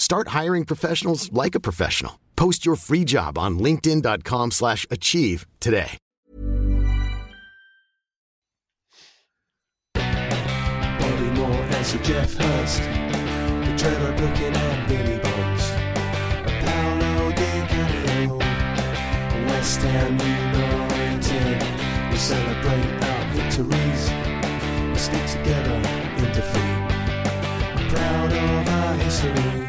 Start hiring professionals like a professional. Post your free job on linkedin.com/achieve today. Bobby Moore and Sir Jeff Hurst, the Trevor Brookin and Billy Bones, a Paolo Di Canio, a West Ham United. We celebrate our victories, we stick together in defeat. I'm proud of our history.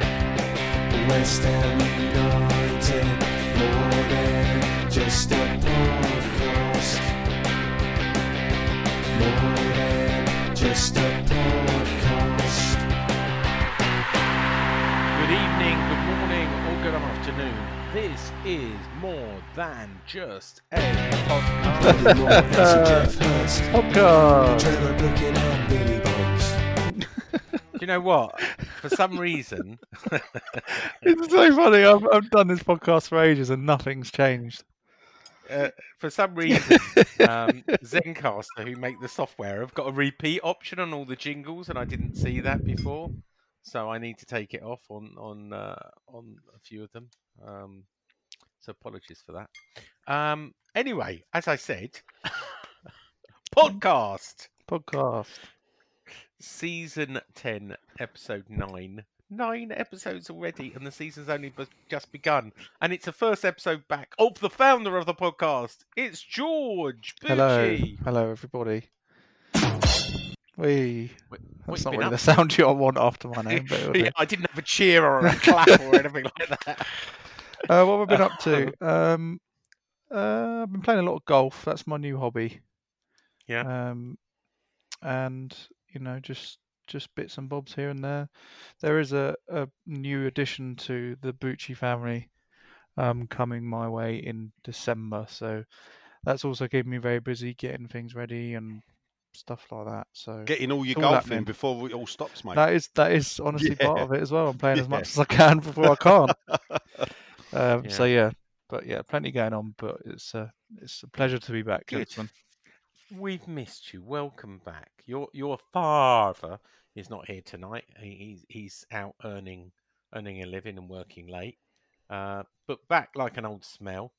West Ham United, more than just a podcast. More than just a podcast. Good evening, good morning, or good afternoon. This is more than just a podcast. Do you know what? For some reason, it's so funny. I've done this podcast for ages and nothing's changed. For some reason, Zencaster, who make the software, have got a repeat option on all the jingles, and I didn't see that before, so I need to take it off on a few of them. So apologies for that. Anyway, as I said, podcast. Season 10, episode 9. 9 episodes already, and the season's only just begun. And it's the first episode back of the founder of the podcast. It's George Bucci. Hello, everybody. That's not really the sound you want after my name. But yeah, I didn't have a cheer or a clap or anything like that. What have I been up to? I've been playing a lot of golf. That's my new hobby. Yeah. And... you know, just bits and bobs here and there. There is a new addition to the Bucci family coming my way in December. So that's also keeping me very busy getting things ready and stuff like that. So getting all your golf in before it all stops, mate. That is honestly part of it as well. I'm playing as much as I can before I can't. So yeah, but yeah, plenty going on. But it's a pleasure to be back, gentlemen. We've missed you. Welcome back. Your father is not here tonight. He's out earning a living and working late. But back like an old smell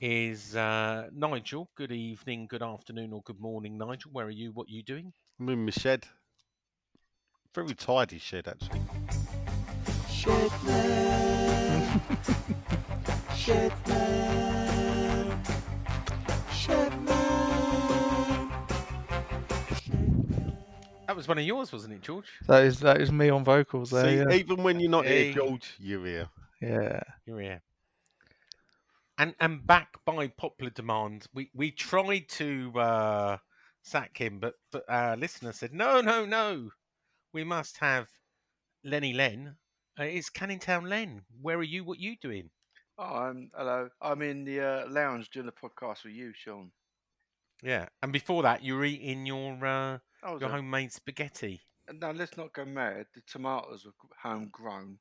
is Nigel. Good evening, good afternoon, or good morning, Nigel. Where are you? What are you doing? I'm in my shed. Very tidy shed, actually. Shed man. That was one of yours, wasn't it, George? That is me on vocals there. See, yeah. Even when you're not here, George, you're here. Yeah. You're here. And back by popular demand, we tried to sack him, but our listener said, no. We must have Lenny Len. It's Canning Town Len. Where are you? What are you doing? Oh, hello. I'm in the lounge doing the podcast with you, Sean. Yeah. And before that, you were eating your homemade spaghetti. Now, let's not go mad. The tomatoes were homegrown.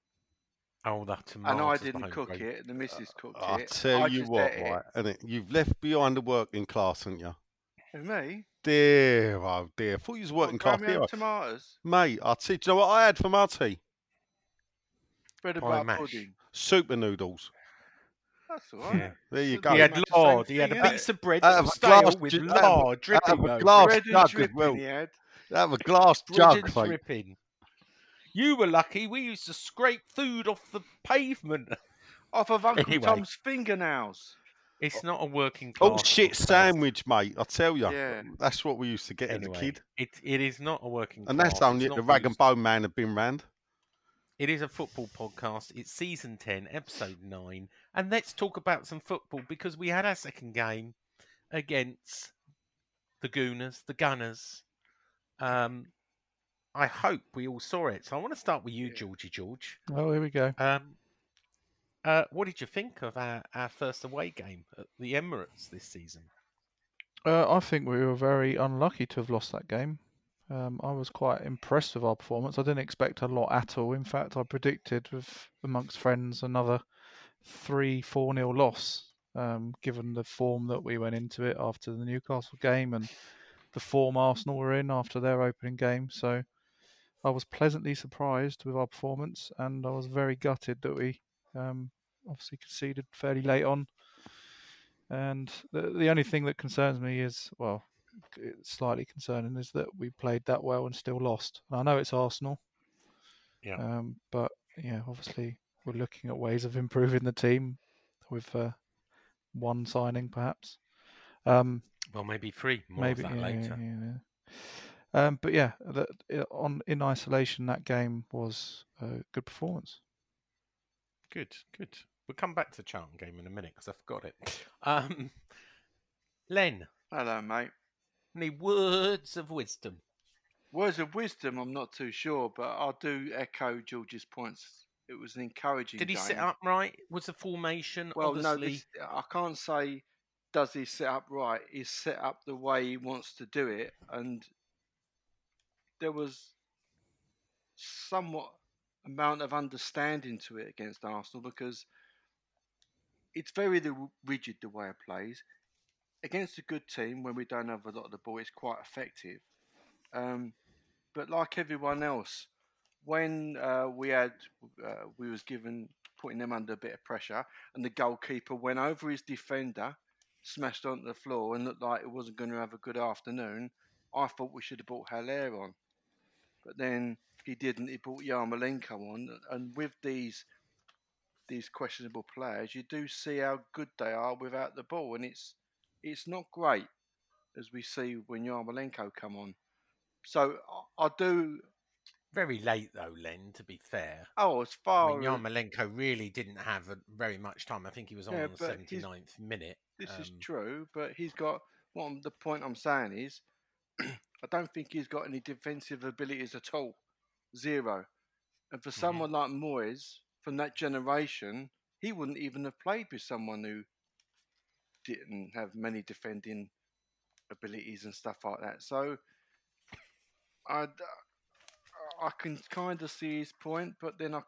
Oh, that tomato! And I didn't cook it. The missus cooked it. I tell you what, and you've left behind the working class, haven't you? And me? Dear, oh dear. I thought you was working class. Here. Tomatoes? Mate, I tell you, do you know what I had for my tea? Bread and butter pudding. Super noodles. That's all right. Yeah. There you go. He had lard. He had a piece of bread that was stale with lard dripping over. Bread and dripping he had. That was a glass jug. Dripping. You were lucky. We used to scrape food off the pavement. Off of Uncle Tom's fingernails. It's not a working class. Oh, shit sandwich, mate. I tell you. Yeah. That's what we used to get as a kid. It is not a working class. And that's only the Rag and Bone Man have been round. It is a football podcast. It's season 10, episode 9. And let's talk about some football because we had our second game against the Gooners, the Gunners. I hope we all saw it. So I want to start with you, Georgie George. Oh, here we go. What did you think of our first away game at the Emirates this season? I think we were very unlucky to have lost that game. I was quite impressed with our performance. I didn't expect a lot at all. In fact, I predicted amongst friends another 3-4-0 loss, given the form that we went into it after the Newcastle game and the form Arsenal were in after their opening game. So I was pleasantly surprised with our performance and I was very gutted that we... obviously conceded fairly late on, and the only thing that concerns me is, well, it's slightly concerning, is that we played that well and still lost. And I know it's Arsenal, but yeah, obviously we're looking at ways of improving the team with one signing, perhaps. Well, maybe three. More of that later. Yeah. But yeah, in isolation, that game was a good performance. Good. We'll come back to the Charlton game in a minute because I forgot it. Len. Hello, mate. Any words of wisdom? Words of wisdom, I'm not too sure, but I do echo George's points. It was an encouraging game. Did he sit up right? Was the formation obviously... No, I can't say does he sit up right. He's set up the way he wants to do it, and there was somewhat... amount of understanding to it against Arsenal because it's very rigid the way it plays. Against a good team, when we don't have a lot of the ball, it's quite effective. But like everyone else, when putting them under a bit of pressure and the goalkeeper went over his defender, smashed onto the floor and looked like it wasn't going to have a good afternoon, I thought we should have brought Haller on. But then... he didn't. He brought Yarmolenko on, and with these questionable players, you do see how good they are without the ball, and it's not great, as we see when Yarmolenko come on. So I do. Very late though, Len. To be fair. Oh, Yarmolenko really didn't have very much time. I think he was on the 79th minute. This is true, but he's got. The point I'm saying is, I don't think he's got any defensive abilities at all. Zero. And for someone like Moyes, from that generation, he wouldn't even have played with someone who didn't have many defending abilities and stuff like that. So I can kind of see his point, but then I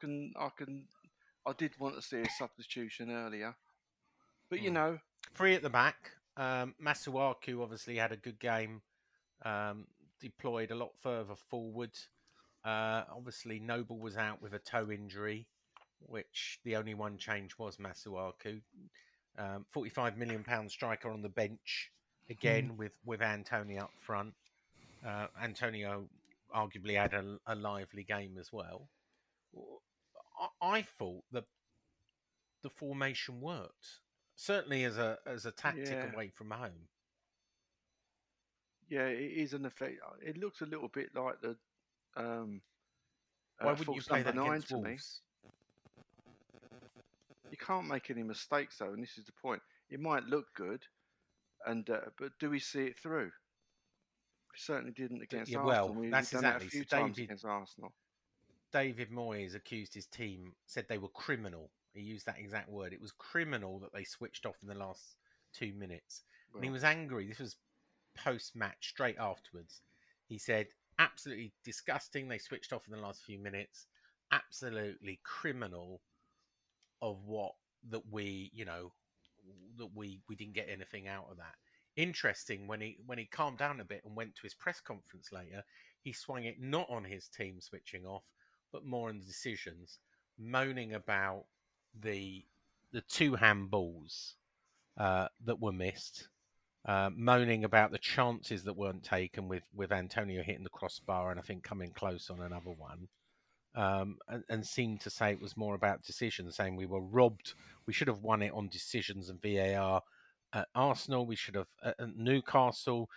did want to see a substitution earlier. But, you know... Three at the back. Masuaku obviously had a good game, deployed a lot further forward. Obviously, Noble was out with a toe injury, which the only one change was Masuaku. £45 million striker on the bench, again, with Antonio up front. Antonio arguably had a lively game as well. I thought the formation worked, certainly as a tactic away from home. Yeah, it is an effect. It looks a little bit like the... why wouldn't you play that against Wolves? You can't make any mistakes though, and this is the point. It might look good, and but do we see it through? We certainly didn't against Arsenal. Well, that's exactly. We've done that a few times against Arsenal. David Moyes accused his team, said they were criminal. He used that exact word. It was criminal that they switched off in the last 2 minutes, and he was angry. This was post-match, straight afterwards. He said. Absolutely disgusting. They switched off in the last few minutes. Absolutely criminal of what that we didn't get anything out of that. Interesting when he calmed down a bit and went to his press conference later, he swung it not on his team switching off, but more on the decisions, moaning about the two handballs that were missed. Moaning about the chances that weren't taken with Antonio hitting the crossbar and I think coming close on another one, and seemed to say it was more about decisions, saying we were robbed. We should have won it on decisions and VAR at Arsenal. We should have at Newcastle.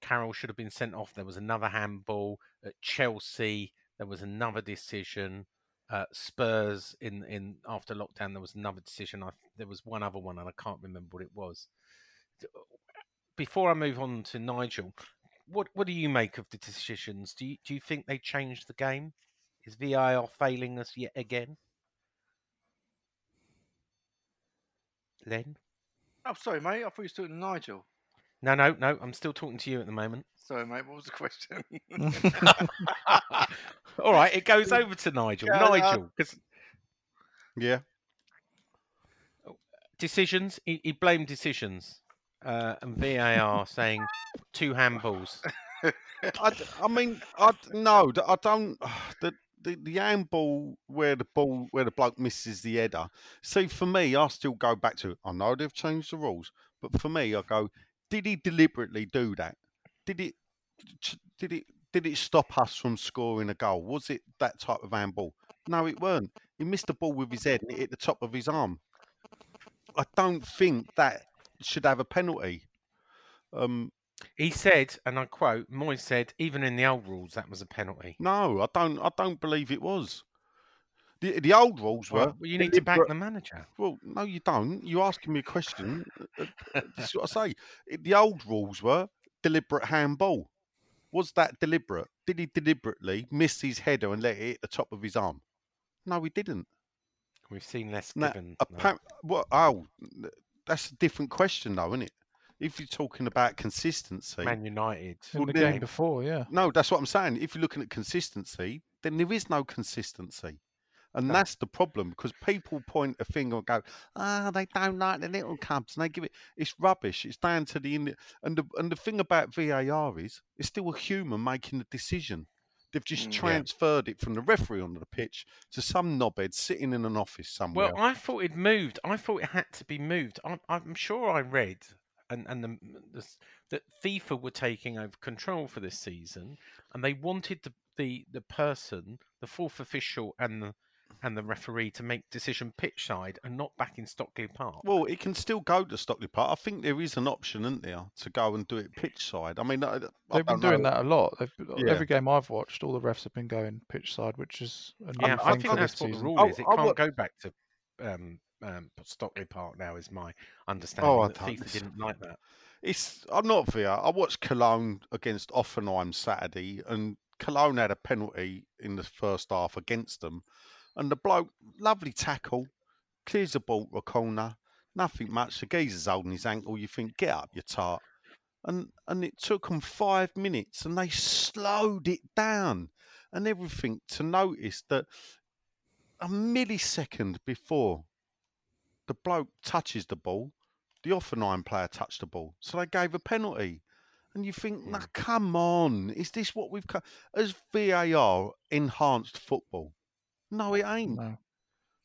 Carroll should have been sent off. There was another handball. At Chelsea, there was another decision. Spurs in after lockdown, there was another decision. There was one other one, and I can't remember what it was. Before I move on to Nigel, what do you make of the decisions? Do you think they changed the game? Is VAR failing us yet again? Len? Oh, sorry, mate. I thought you were talking to Nigel. No. I'm still talking to you at the moment. Sorry, mate. What was the question? All right. It goes over to Nigel. Yeah, Nigel. Yeah. Decisions. He blamed decisions. And VAR saying two handballs. I mean, I don't. The handball where the bloke misses the header. See, for me, I still go back to, I know they've changed the rules, but for me, I go, did he deliberately do that? Did it stop us from scoring a goal? Was it that type of handball? No, it weren't. He missed the ball with his head and it hit the top of his arm. I don't think that should have a penalty. He said, and I quote, Moyes said, even in the old rules, that was a penalty. No, I don't believe it was. The old rules were... Well, you need to back the manager. Well, no, you don't. You're asking me a question. That's what I say. The old rules were deliberate handball. Was that deliberate? Did he deliberately miss his header and let it hit the top of his arm? No, he didn't. We've seen less given. That's a different question, though, isn't it? If you're talking about consistency... Man United. Well, the game before, yeah. No, that's what I'm saying. If you're looking at consistency, then there is no consistency. And that's the problem, because people point a finger and go, they don't like the little cubs, and they give it... It's rubbish. It's down to the... And the thing about VAR is, it's still a human making the decision. They've just transferred it from the referee on the pitch to some knobhead sitting in an office somewhere. Well, I thought it moved. I thought it had to be moved. I'm sure I read... And that FIFA were taking over control for this season, and they wanted the person, the fourth official, and the referee to make decision pitch side and not back in Stockley Park. Well, it can still go to Stockley Park. I think there is an option, isn't there, to go and do it pitch side. I mean, they've been doing that a lot. Every game I've watched, all the refs have been going pitch side, which is a new thing. I think that's what the rule is. It can't go back to. Stockley Park now is my understanding. Oh, FIFA didn't like that. I'm not fair. I watched Cologne against Offenheim Saturday, and Cologne had a penalty in the first half against them, and the bloke, lovely tackle, clears the ball to a corner, nothing much. The geezer's holding his ankle. You think, get up, you tart. And it took them 5 minutes, and they slowed it down, and everything to notice that a millisecond before. The bloke touches the ball. The Offenheim player touched the ball. So they gave a penalty. And you think, nah, come on. Is this what we've... Has VAR enhanced football? No, it ain't. No.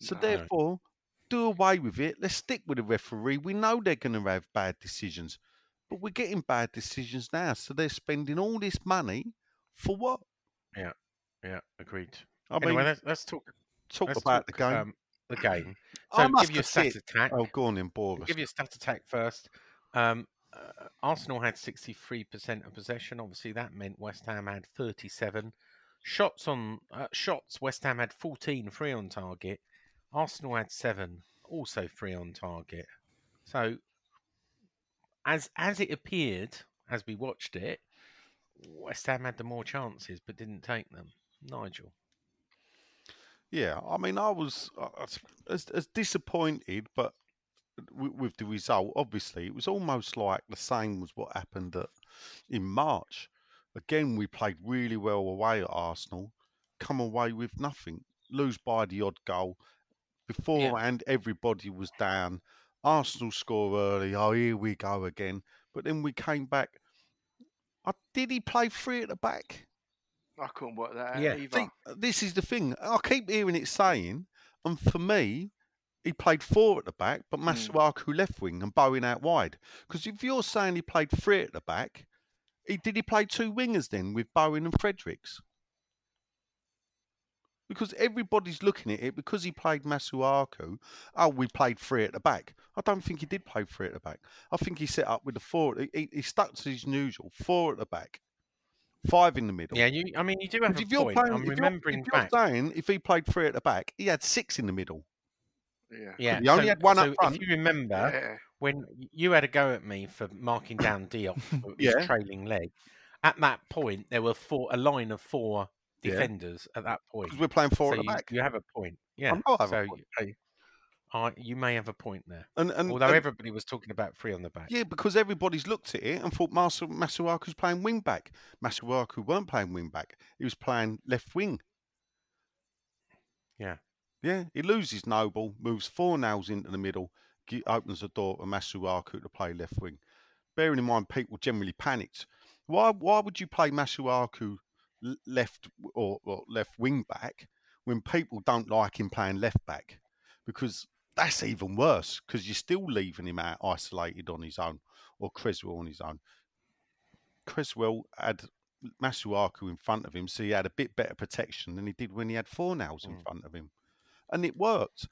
So therefore, do away with it. Let's stick with the referee. We know they're going to have bad decisions. But we're getting bad decisions now. So they're spending all this money for what? Yeah, agreed. Anyway, let's talk about the game. The game. So I'll give you a stat attack. Oh, go on in, Bournemouth. Give you a stat attack first. Arsenal had 63% of possession. Obviously, that meant West Ham had 37 shots on shots. West Ham had 14, 3 on target. Arsenal had 7, also 3 on target. So, as it appeared as we watched it, West Ham had the more chances but didn't take them. Nigel. Yeah, I mean, I was as disappointed, but with the result, obviously, it was almost like the same as what happened in March. Again, we played really well away at Arsenal, come away with nothing, lose by the odd goal. Beforehand, everybody was down. Arsenal score early. Oh, here we go again. But then we came back. Did he play free at the back? I couldn't work that out either. See, this is the thing. I keep hearing it saying, and for me, he played 4 at the back, but Masuaku left wing and Bowen out wide. Because if you're saying he played 3 at the back, did he play 2 wingers then with Bowen and Fredericks? Because everybody's looking at it, because he played Masuaku, oh, we played three at the back. I don't think he did play three at the back. I think he set up with the four. He stuck to his usual, four at the back, five in the middle. Yeah, I mean, you do have a point. I'm remembering back. You're saying if he played three at the back, he had six in the middle. Yeah, yeah. He only had one up front. If you remember, when you had a go at me for marking down Diop for his trailing leg, at that point, there were a line of four defenders at that point. Because we're playing four at the back. You have a point. Yeah. You may have a point there. Although everybody was talking about three on the back. Yeah, because everybody's looked at it and thought Masuaku's playing wing back. Masuaku weren't playing wing back. He was playing left wing. Yeah. Yeah, he loses Noble, moves four nails into the middle, opens the door to Masuaku to play left wing. Bearing in mind, people generally panicked. Why would you play Masuaku left or left wing back when people don't like him playing left back? Because that's even worse, because you're still leaving him out isolated on his own, or Creswell on his own. Creswell had Masuaku in front of him, so he had a bit better protection than he did when he had four nails in front of him. And it worked.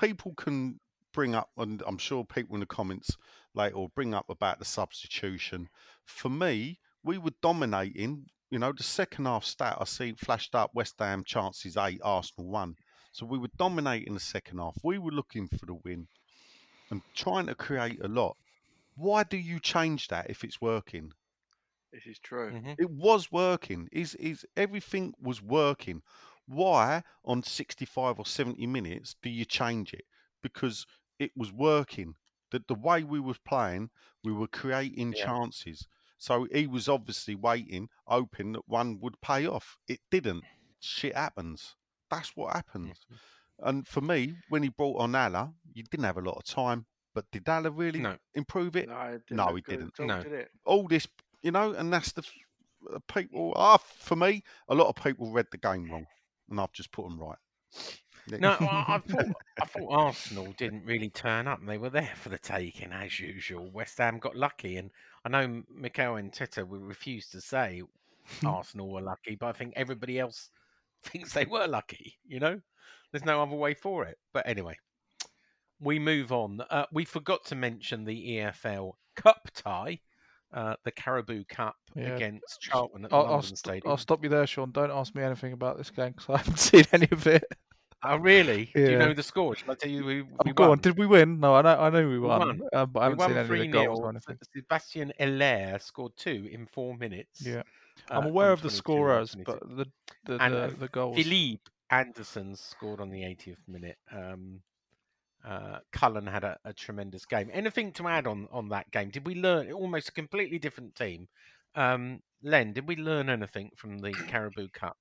People can bring up, and I'm sure people in the comments later will bring up about the substitution. For me, we were dominating. You know, the second half stat I see flashed up: West Ham chances 8, Arsenal 1. So we were dominating the second half. We were looking for the win and trying to create a lot. Why do you change that if it's working? This is true. Mm-hmm. It was working. Is everything was working? Why on 65 or 70 minutes do you change it? Because it was working. That the way we were playing, we were creating chances. So he was obviously waiting, hoping that one would pay off. It didn't. Shit happens. That's what happens. Mm-hmm. And for me, when he brought on Alla, you didn't have a lot of time. But did Alla really improve it? No, he didn't. All this, you know, and that's the people. For me, a lot of people read the game wrong. And I've just put them right. No, I thought Arsenal didn't really turn up. They were there for the taking, as usual. West Ham got lucky. And I know Mikel and Teta will refuse to say Arsenal were lucky, but I think everybody else thinks they were lucky, you know? There's no other way for it. But anyway, we move on. We forgot to mention the EFL Cup tie. The Caribou Cup against Charlton at the London Stadium. I'll stop you there, Sean. Don't ask me anything about this game because I haven't seen any of it. Oh, really? Yeah. Do you know the score? Shall I tell you we won? On. Did we win? No, I know we won. But I haven't seen any of the goals or anything. Sebastian Haller scored 2 in 4 minutes. Yeah, I'm aware of the scorers, but the goals. Philippe Anderson scored on the 80th minute. Cullen had a tremendous game. Anything to add on that game? Did we learn almost a completely different team? Len, did we learn anything from the Caribou Cup?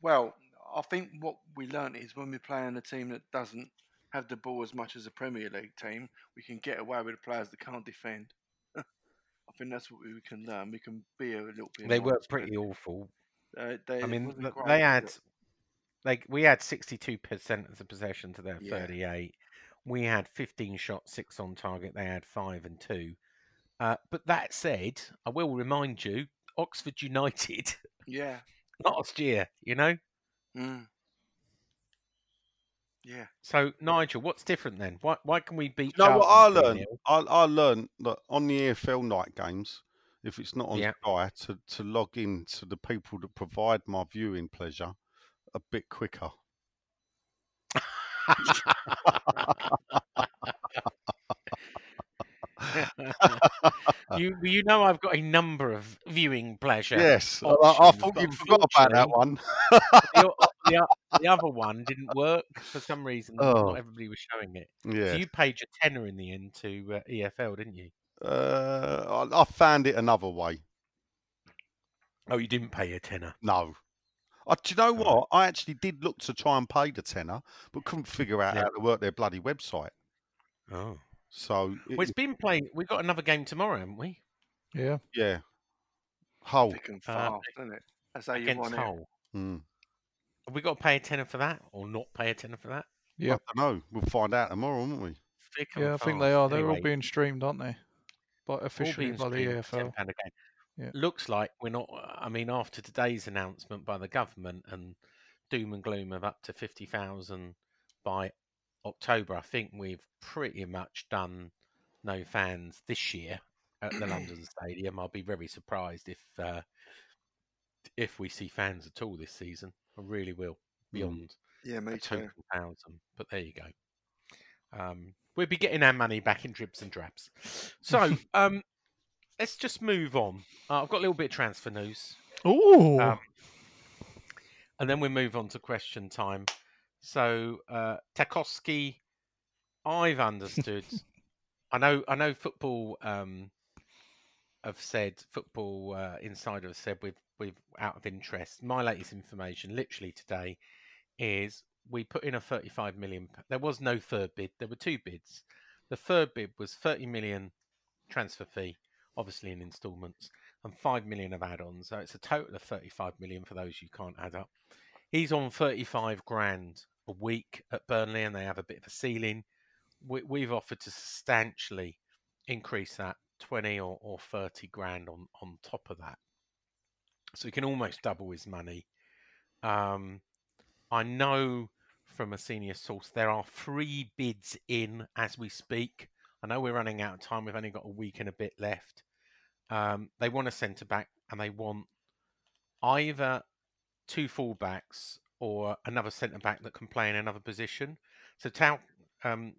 Well, I think what we learned is when we're playing a team that doesn't have the ball as much as a Premier League team, we can get away with the players that can't defend. I think that's what we can learn. We can be a little bit... They were pretty awful. We had 62% of the possession to their 38. We had 15 shots, 6 on target. They had 5 and 2. But that said, I will remind you, Oxford United last year, you know? Mm. Yeah. So, Nigel, what's different then? Why can we beat... You know what I learned? I learned that on the EFL night games, if it's not on Sky, to log in to the people that provide my viewing pleasure a bit quicker. you know, I've got a number of viewing pleasure. Yes, I thought you forgot about that one. the other one didn't work for some reason. Not everybody was showing it. Yeah. So you paid your tenner in the end to EFL, didn't you? I found it another way. Oh, you didn't pay a tenner? No. Do you know what? I actually did look to try and pay the tenner, but couldn't figure out how to work their bloody website. Oh. So... it's been played. We've got another game tomorrow, haven't we? Yeah. Yeah. Hull. Thick and fast, isn't it? That's how you want Hull. It. Mm. Have we got to pay a tenner for that or not pay a tenner for that? Yeah. I don't know. We'll find out tomorrow, won't we? Thick and fast. I think they are. They're all being streamed, aren't they? But officially by the EFL. Yeah. Looks like we're not. I mean, after today's announcement by the government and doom and gloom of up to 50,000 by October, I think we've pretty much done no fans this year at the London Stadium. I'll be very surprised if we see fans at all this season. I really will. Beyond a total 1,000. But there you go. We'll be getting our money back in dribs and drabs. So let's just move on. I've got a little bit of transfer news. Ooh. And then we move on to question time. So Tarkowski, I've understood. I know. Football have said. Football Insider have said we've out of interest. My latest information, literally today, is we put in a £35 million. There was no third bid. There were two bids. The third bid was £30 million transfer fee, obviously in instalments, and £5 million of add-ons. So it's a total of £35 million for those you can't add up. He's on $35,000 a week at Burnley, and they have a bit of a ceiling. We've offered to substantially increase that 20 or 30 grand on top of that. So he can almost double his money. I know from a senior source there are 3 bids in as we speak. I know we're running out of time. We've only got a week and a bit left. They want a centre-back and they want either 2 full-backs or another centre-back that can play in another position. So Tarkowski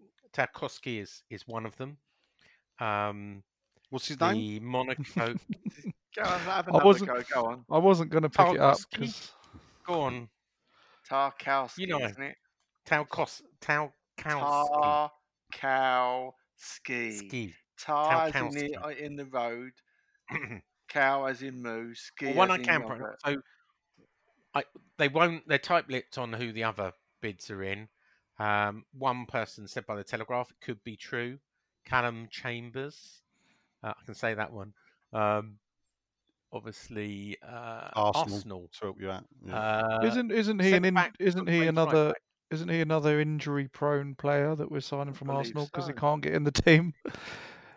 is one of them. What's his name? The Monaco. Go on, have another go. Go on. I wasn't going to pick it up. Cause... Go on. Tarkowski, isn't it? Tarkowski. Tar as in the road. Cow as in moo. Ski well, one as I in can Robert. So they won't. They're tight-lipped on who the other bids are in. One person said by the Telegraph, it could be true. Callum Chambers. I can say that one. Obviously, Arsenal. To help you out. Yeah. Isn't he another injury-prone player that we're signing from Arsenal because he can't get in the team?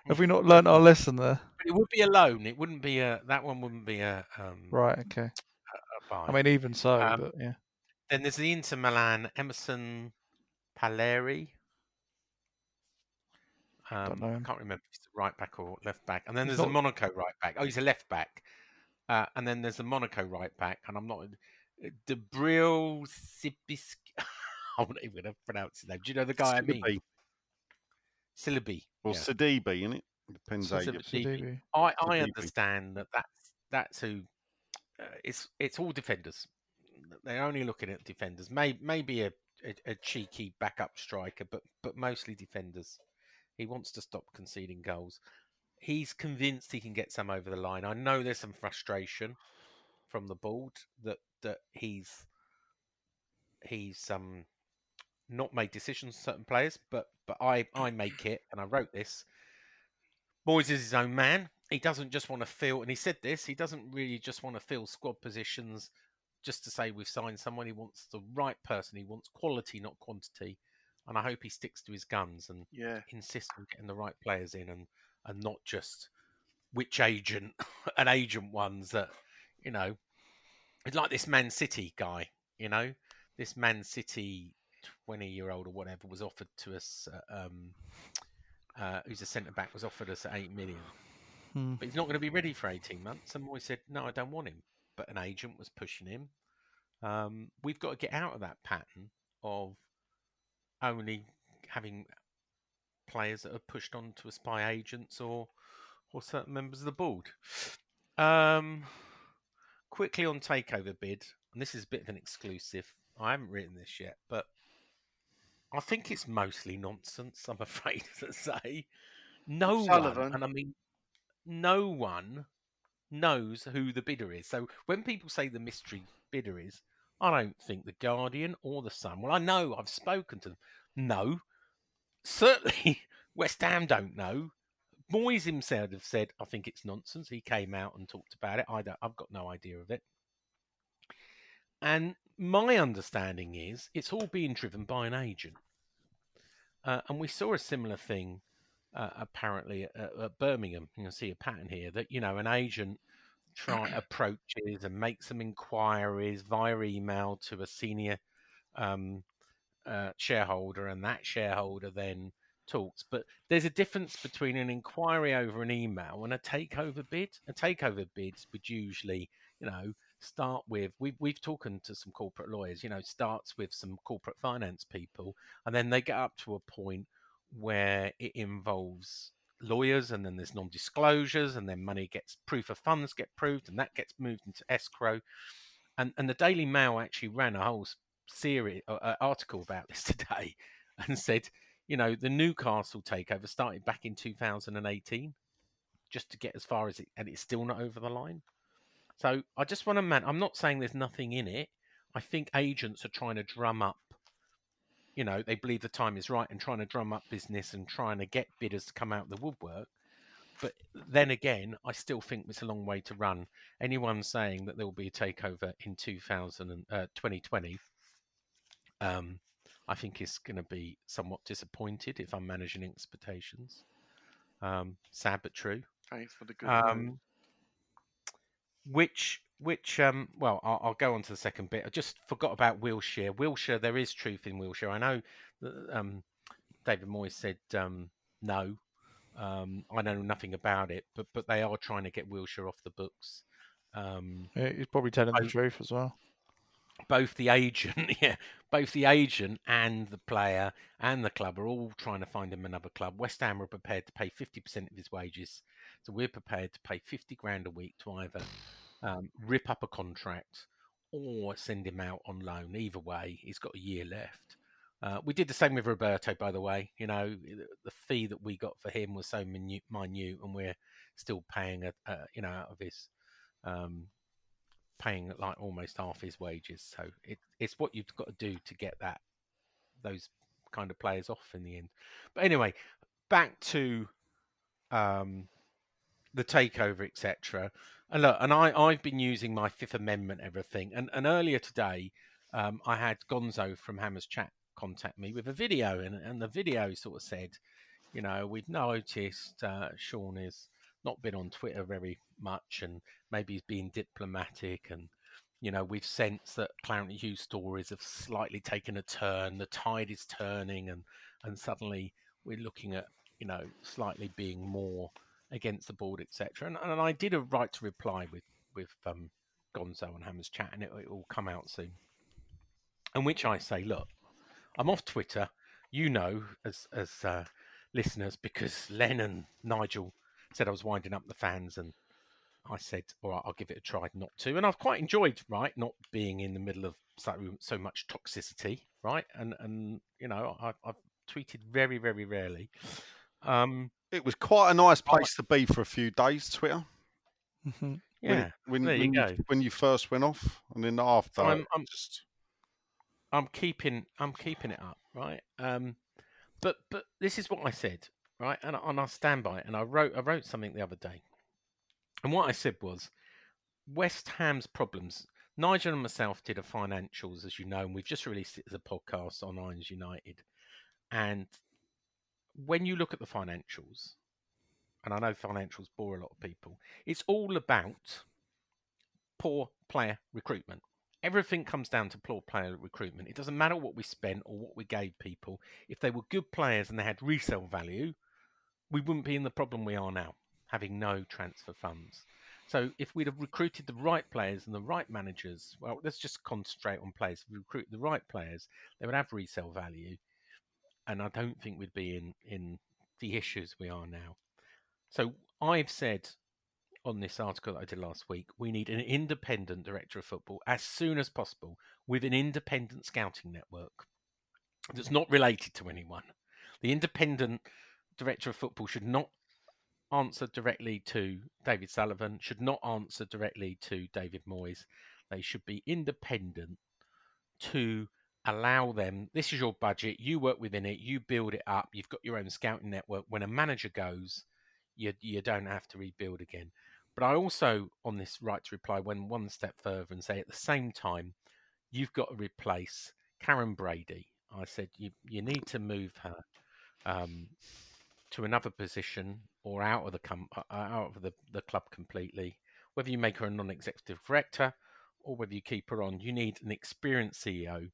Have we not learnt our lesson there? But it would be a loan. It wouldn't be a. That one wouldn't be a. Right. Okay. A buy. I mean, even so, but yeah. Then there's the Inter Milan Emerson Palleri. I can't remember if he's a right back or left back. And then there's a Monaco right back. Oh, he's a left back. And then there's the Monaco right back. And I'm not... Djibril Sidibé. I'm not even going to pronounce his name. Do you know the guy I mean? Sidibé. Well, yeah. Sidibé, isn't it? Depends how you... I understand that's who... it's all defenders. They're only looking at defenders. Maybe a cheeky backup striker, but mostly defenders. He wants to stop conceding goals. He's convinced he can get some over the line. I know there's some frustration from the board that he's not made decisions on certain players, but I make it, and I wrote this. Moyes is his own man. He doesn't just want to fill, and he said this, he doesn't really just want to fill squad positions just to say we've signed someone. He wants the right person. He wants quality, not quantity. And I hope he sticks to his guns and insists on getting the right players in and not just which agent and agent ones that, it's like this Man City guy, this Man City 20-year-old or whatever was offered to us, who's a centre-back, was offered us at 8 million. But he's not going to be ready for 18 months. And Moyes said, no, I don't want him. But an agent was pushing him. We've got to get out of that pattern of only having players that are pushed on to us by agents or certain members of the board. Quickly on takeover bid, and this is a bit of an exclusive. I haven't written this yet, but I think it's mostly nonsense, I'm afraid to say. No one knows who the bidder is. So when people say the mystery bidder is, I don't think the Guardian or the Sun. Well, I know I've spoken to them. No, certainly West Ham don't know. Moyes himself have said, I think it's nonsense. He came out and talked about it. I've got no idea of it. And my understanding is it's all being driven by an agent. And we saw a similar thing apparently at Birmingham. You can see a pattern here that, an agent try approaches and make some inquiries via email to a senior shareholder, and that shareholder then talks. But there's a difference between an inquiry over an email and a takeover bid. A takeover bid would usually, you know, start with, we've talked to some corporate lawyers, you know, starts with some corporate finance people, and then they get up to a point where it involves lawyers, and then there's non-disclosures, and then money gets, proof of funds get proved, and that gets moved into escrow. And the Daily Mail actually ran a whole series article about this today and said, you know, the Newcastle takeover started back in 2018, just to get as far as it, and it's still not over the line. So I just want to, I'm not saying there's nothing in it. I think agents are trying to drum up, you know, they believe the time is right and trying to drum up business and trying to get bidders to come out of the woodwork. But then again, I still think it's a long way to run. Anyone saying that there will be a takeover in 2020, I think is going to be somewhat disappointed if I'm managing expectations. Sad but true. Thanks for the good news. Well, I'll go on to the second bit. I just forgot about Wilshire. Wilshire, there is truth in Wilshire. I know that, David Moyes said no. I know nothing about it, but they are trying to get Wilshire off the books. Yeah, he's probably telling the truth as well. Both the agent and the player and the club are all trying to find him another club. West Ham are prepared to pay 50% of his wages, so we're prepared to pay $50,000 a week to either rip up a contract or send him out on loan. Either way, he's got a year left. We did the same with Roberto, by the way. You know, the fee that we got for him was so minute, and we're still paying out of his. Paying like almost half his wages, so it's what you've got to do to get those kind of players off in the end. But anyway, back to the takeover, etc. And look, and I've been using my Fifth Amendment everything. And earlier today, I had Gonzo from Hammers Chat contact me with a video, and the video sort of said, you know, we've noticed Sean is not been on Twitter very much, and maybe he's being diplomatic, and you know, we've sensed that Clarence Hughes stories have slightly taken a turn, the tide is turning, and suddenly we're looking at, you know, slightly being more against the board, etc. And I did a right to reply with Gonzo and Hammers Chat, and it will come out soon, in which I say, look, I'm off Twitter, you know, as listeners, because Len and Nigel said I was winding up the fans, and I said, all right, I'll give it a try not to. And I've quite enjoyed, right, not being in the middle of so much toxicity, right? And you know, I've tweeted very, very rarely. It was quite a nice place to be for a few days, Twitter. Mm-hmm. Yeah, when you first went off, and then after, so I'm keeping it up, right? But this is what I said, right? And I stand by it. And I wrote something the other day. And what I said was, West Ham's problems. Nigel and myself did a financials, as you know, and we've just released it as a podcast on Irons United. And when you look at the financials, and I know financials bore a lot of people, it's all about poor player recruitment. Everything comes down to poor player recruitment. It doesn't matter what we spent or what we gave people. If they were good players and they had resale value, we wouldn't be in the problem we are now, having no transfer funds. So if we'd have recruited the right players and the right managers, well, let's just concentrate on players. If we recruit the right players, they would have resale value. And I don't think we'd be in the issues we are now. So I've said on this article that I did last week, we need an independent director of football as soon as possible with an independent scouting network that's not related to anyone. The independent director of football should not answer directly to David Sullivan, should not answer directly to David Moyes. They should be independent to allow them, this is your budget, you work within it, you build it up, you've got your own scouting network. When a manager goes, you don't have to rebuild again. But I also, on this right to reply, went one step further and say, at the same time, you've got to replace Karen Brady. I said, you need to move her to another position or out of the club completely, Whether you make her a non-executive director or whether you keep her on, you need an experienced CEO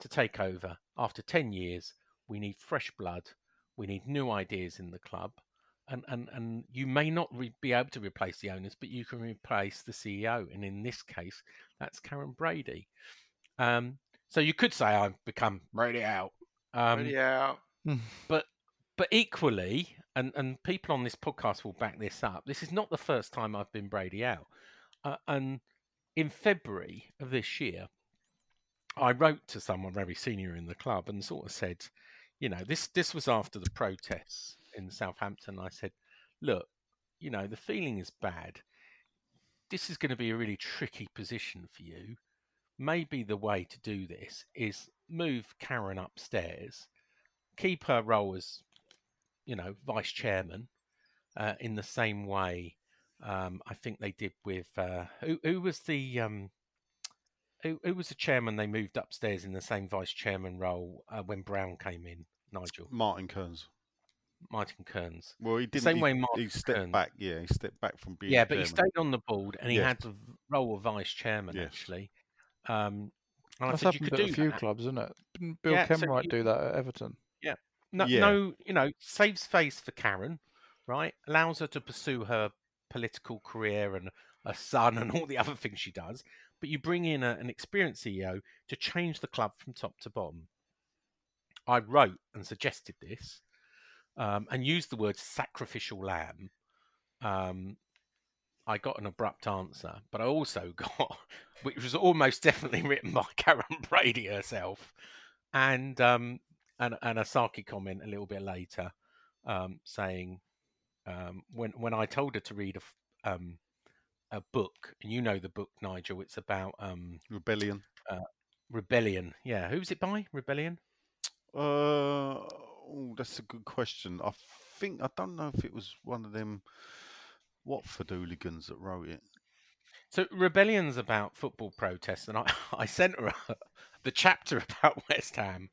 to take over. After 10 years, we need fresh blood. We need new ideas in the club. And you may not be able to replace the owners, but you can replace the CEO. And in this case, that's Karen Brady. So you could say I've become Brady out. But equally, and people on this podcast will back this up, this is not the first time I've been Brady out. And in February of this year, I wrote to someone very senior in the club and sort of said, you know, this was after the protests in Southampton. I said, look, you know, the feeling is bad. This is going to be a really tricky position for you. Maybe the way to do this is move Karen upstairs, keep her role as, you know, vice chairman in the same way I think they did with who was the chairman they moved upstairs in the same vice chairman role when Brown came in, Nigel? Martin Kearns. Well, he didn't. Same way Martin he stepped Kearns. Back. Yeah, he stepped back from being. Yeah, but chairman. He stayed on the board and he had the role of vice chairman actually. And that's happened at a few clubs, isn't it? Didn't Bill Kenwright do that at Everton? Yeah. No, you know, saves face for Karen, right? Allows her to pursue her political career and a son and all the other things she does. But you bring in an experienced CEO to change the club from top to bottom. I wrote and suggested this and used the word sacrificial lamb. I got an abrupt answer, but I also got, which was almost definitely written by Karen Brady herself, and a Saki comment a little bit later, saying when I told her to read a book, and you know the book, Nigel, it's about Rebellion. Rebellion, yeah. Who's it by? Rebellion. That's a good question. I don't know if it was one of them Watford hooligans that wrote it. So Rebellion's about football protests, and I sent her the chapter about West Ham,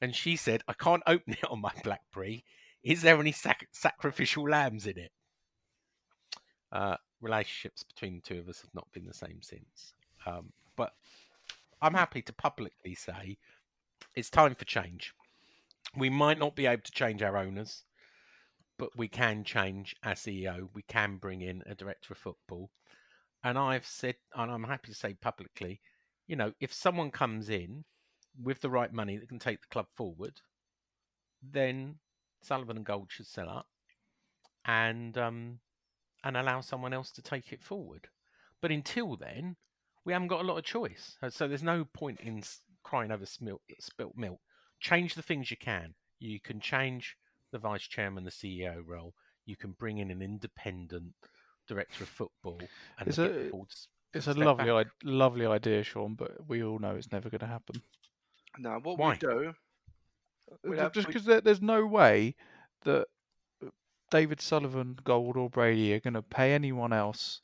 and she said, I can't open it on my BlackBerry. Is there any sacrificial lambs in it? Relationships between the two of us have not been the same since. But I'm happy to publicly say it's time for change. We might not be able to change our owners, but we can change our CEO. We can bring in a director of football. And I've said, and I'm happy to say publicly, you know, if someone comes in with the right money that can take the club forward, then Sullivan and Gold should sell up and allow someone else to take it forward. But until then, we haven't got a lot of choice. So there's no point in crying over spilt milk. Change the things you can. You can change the vice chairman, the CEO role. You can bring in an independent director of football, and it's a lovely idea, Sean. But we all know it's never going to happen. No, what Why? We do? Just because there's no way that David Sullivan, Gold, or Brady are going to pay anyone else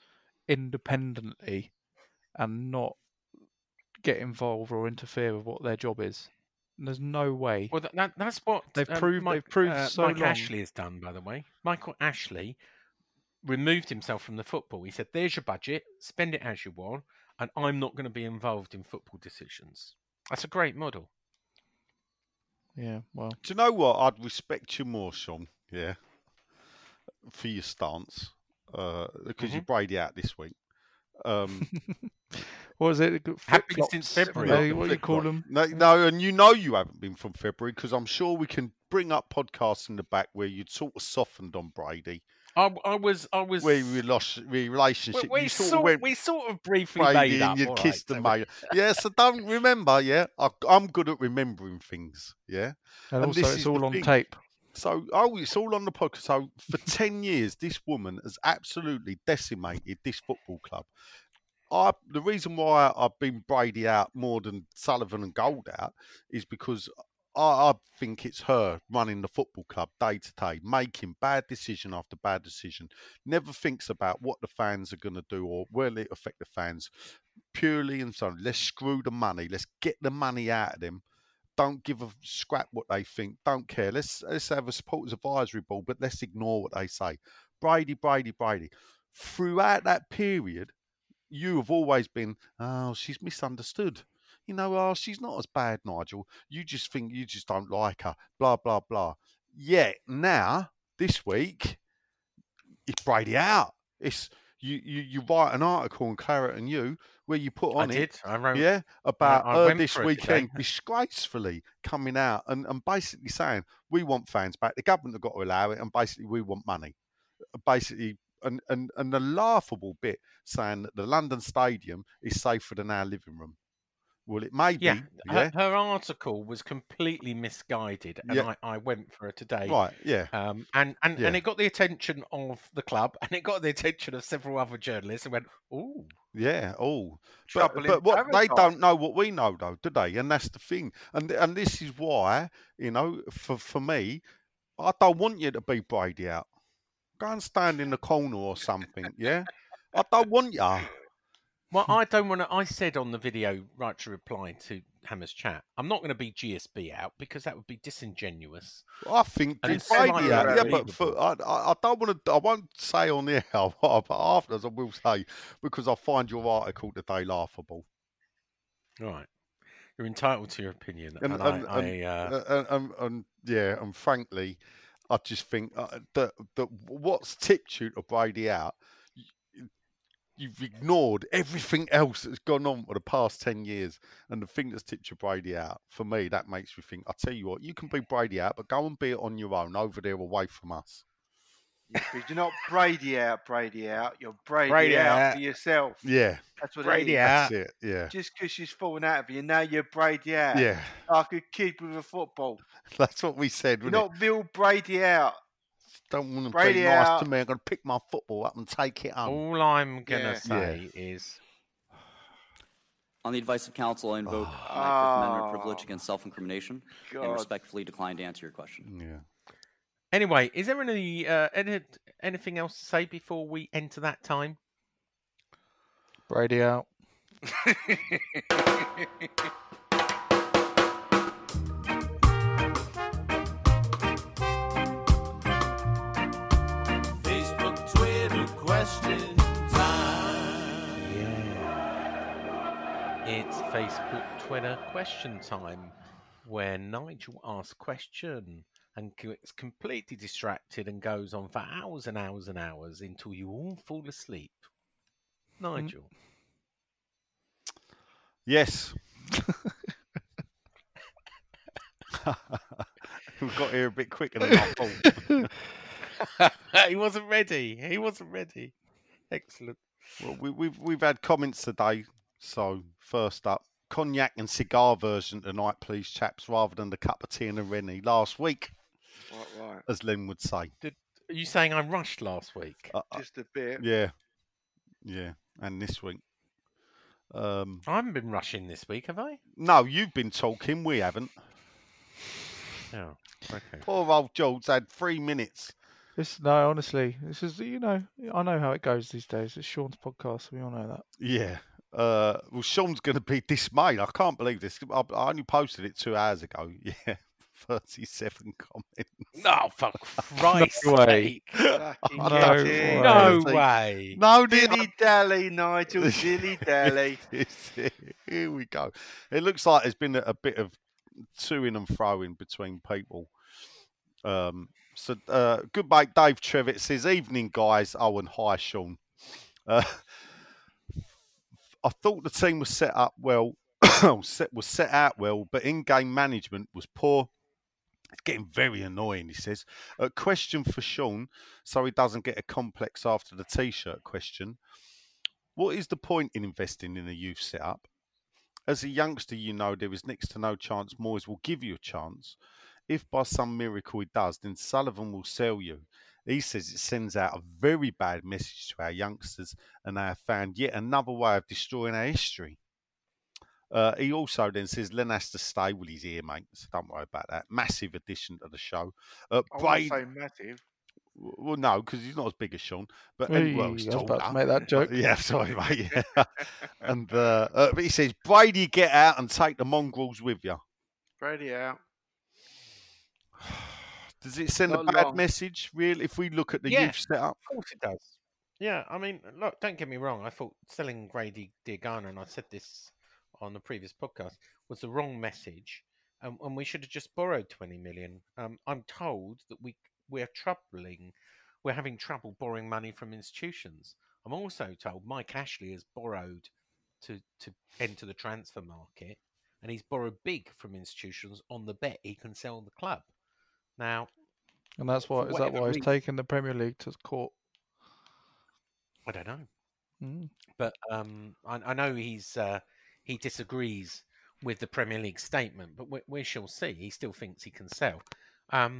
independently and not get involved or interfere with what their job is. And there's no way. Well, that's what they've proved. They've proved so long. Mike Ashley has done, by the way. Michael Ashley removed himself from the football. He said, "There's your budget. Spend it as you want, and I'm not going to be involved in football decisions." That's a great model. Yeah. Well, do you know what? I'd respect you more, Sean. Yeah. For your stance, because you Brady out this week. What was it? Happy since February. What do you call them? No, and you know you haven't been from February because I'm sure we can bring up podcasts in the back where you'd sort of softened on Brady. I was. Where we lost relationship. We sort of briefly made up. You kissed the male. Yeah, so don't remember. Yeah, I'm good at remembering things. Yeah, and also it's all on tape. So, it's all on the podcast. So, for 10 years, this woman has absolutely decimated this football club. The reason why I've been Brady out more than Sullivan and Gold out is because I think it's her running the football club day to day, making bad decision after bad decision, never thinks about what the fans are going to do or will it affect the fans purely and so. Let's screw the money. Let's get the money out of them. Don't give a scrap what they think. Don't care. Let's have a supporters advisory board, but let's ignore what they say. Brady. throughout that period, you have always been, oh, she's misunderstood. You know, oh, she's not as bad, Nigel. You just think you just don't like her, blah, blah, blah. Yet now, this week, it's Brady out. It's you write an article on Claret and you where you put on I wrote about her this weekend disgracefully coming out and basically saying, we want fans back. The government have got to allow it, and basically we want money. Basically, and the laughable bit saying that the London Stadium is safer than our living room. Well, it may be. Yeah. Her article was completely misguided, and I went for her today. Right, yeah. And it got the attention of the club, and it got the attention of several other journalists, and went, ooh. Yeah, ooh. But what they don't know what we know, though, do they? And that's the thing. And this is why, you know, for me, I don't want you to be Brady out. Go and stand in the corner or something, yeah? I don't want you. Well, I don't want to. I said on the video, right to reply to Hammer's chat, I'm not going to be GSB out because that would be disingenuous. Well, I think it's Brady out. Yeah, but I don't want to. I won't say on the air, but afterwards I will say because I find your article today laughable. All right, you're entitled to your opinion, and frankly, I just think that what's tipped you to Brady out. You've ignored everything else that's gone on for the past 10 years. And the thing that's tipped your Brady out, for me, that makes me think, I tell you what, you can be Brady out, but go and be it on your own over there away from us. You're not Brady out. You're Brady out for yourself. Yeah. That's what Brady it is. Out. That's it. Yeah. Just because she's fallen out of you, now you're Brady out. Yeah. Like a kid with a football. That's what we said, wasn't it? You're not real Brady out. Don't want to be nice to me. I'm going to pick my football up and take it home. All I'm going to say is... On the advice of counsel, I invoke my Fifth Amendment privilege against self-incrimination and respectfully decline to answer your question. Yeah. Anyway, is there anything else to say before we enter that time? Brady out. It's Facebook, Twitter question time, where Nigel asks question and gets completely distracted and goes on for hours and hours and hours until you all fall asleep. Nigel. Yes. We got here a bit quicker than I thought. He wasn't ready. Excellent. Well, we've had comments today. So, first up, cognac and cigar version tonight, please, chaps, rather than the cup of tea and a Rennie last week, right. As Len would say. Are you saying I rushed last week? Just a bit. Yeah. Yeah, and this week. I haven't been rushing this week, have I? No, you've been talking, we haven't. Oh, okay. Poor old George had 3 minutes. Honestly, this is, you know, I know how it goes these days. It's Sean's podcast, we all know that. Yeah. Well, Sean's going to be dismayed. I can't believe this. I only posted it 2 hours ago. Yeah, 37 comments. No, for Christ's sake. No way. No dilly-dally, Nigel, dilly-dally. Here we go. It looks like there's been a bit of to-ing and fro-ing between people. So good mate Dave Trevitt says, evening, guys. Oh, and hi, Sean. I thought the team was set up well, was set out well, but in-game management was poor. It's getting very annoying, he says. A question for Sean, so he doesn't get a complex after the T-shirt question. What is the point in investing in a youth setup? As a youngster, you know there is next to no chance Moyes will give you a chance. If by some miracle he does, then Sullivan will sell you. He says it sends out a very bad message to our youngsters, and they have found yet another way of destroying our history. He also then says Len has to stay. Well, he's here, mate, so don't worry about that. Massive addition to the show. I wouldn't say massive. Well, no, because he's not as big as Sean. But he's taller. I was about to make that joke. Yeah, sorry, mate. Yeah. But he says, Brady, get out and take the mongrels with you. Brady out. Does it send a bad message, really, if we look at the youth setup? Of course it does. Yeah, I mean, look, don't get me wrong. I thought selling Grady Diagana, and I said this on the previous podcast, was the wrong message, and we should have just borrowed 20 million. I'm told that we're having trouble borrowing money from institutions. I'm also told Mike Ashley has borrowed to enter the transfer market, and he's borrowed big from institutions on the bet he can sell the club. Now, and is that why he's taken the Premier League to court? I don't know, but I know he disagrees with the Premier League statement, but we shall see. He still thinks he can sell. But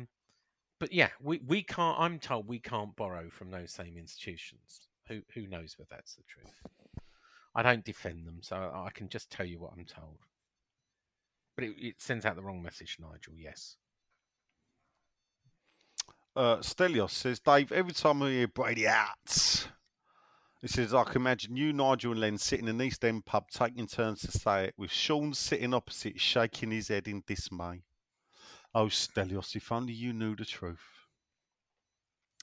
yeah, we can't. I'm told we can't borrow from those same institutions. Who knows whether that's the truth? I don't defend them, so I can just tell you what I'm told. But it sends out the wrong message, Nigel. Yes. Stelios says, Dave, every time I hear Brady out, he says, I can imagine you, Nigel and Len sitting in an East End pub taking turns to say it, with Sean sitting opposite shaking his head in dismay. Oh, Stelios, if only you knew the truth.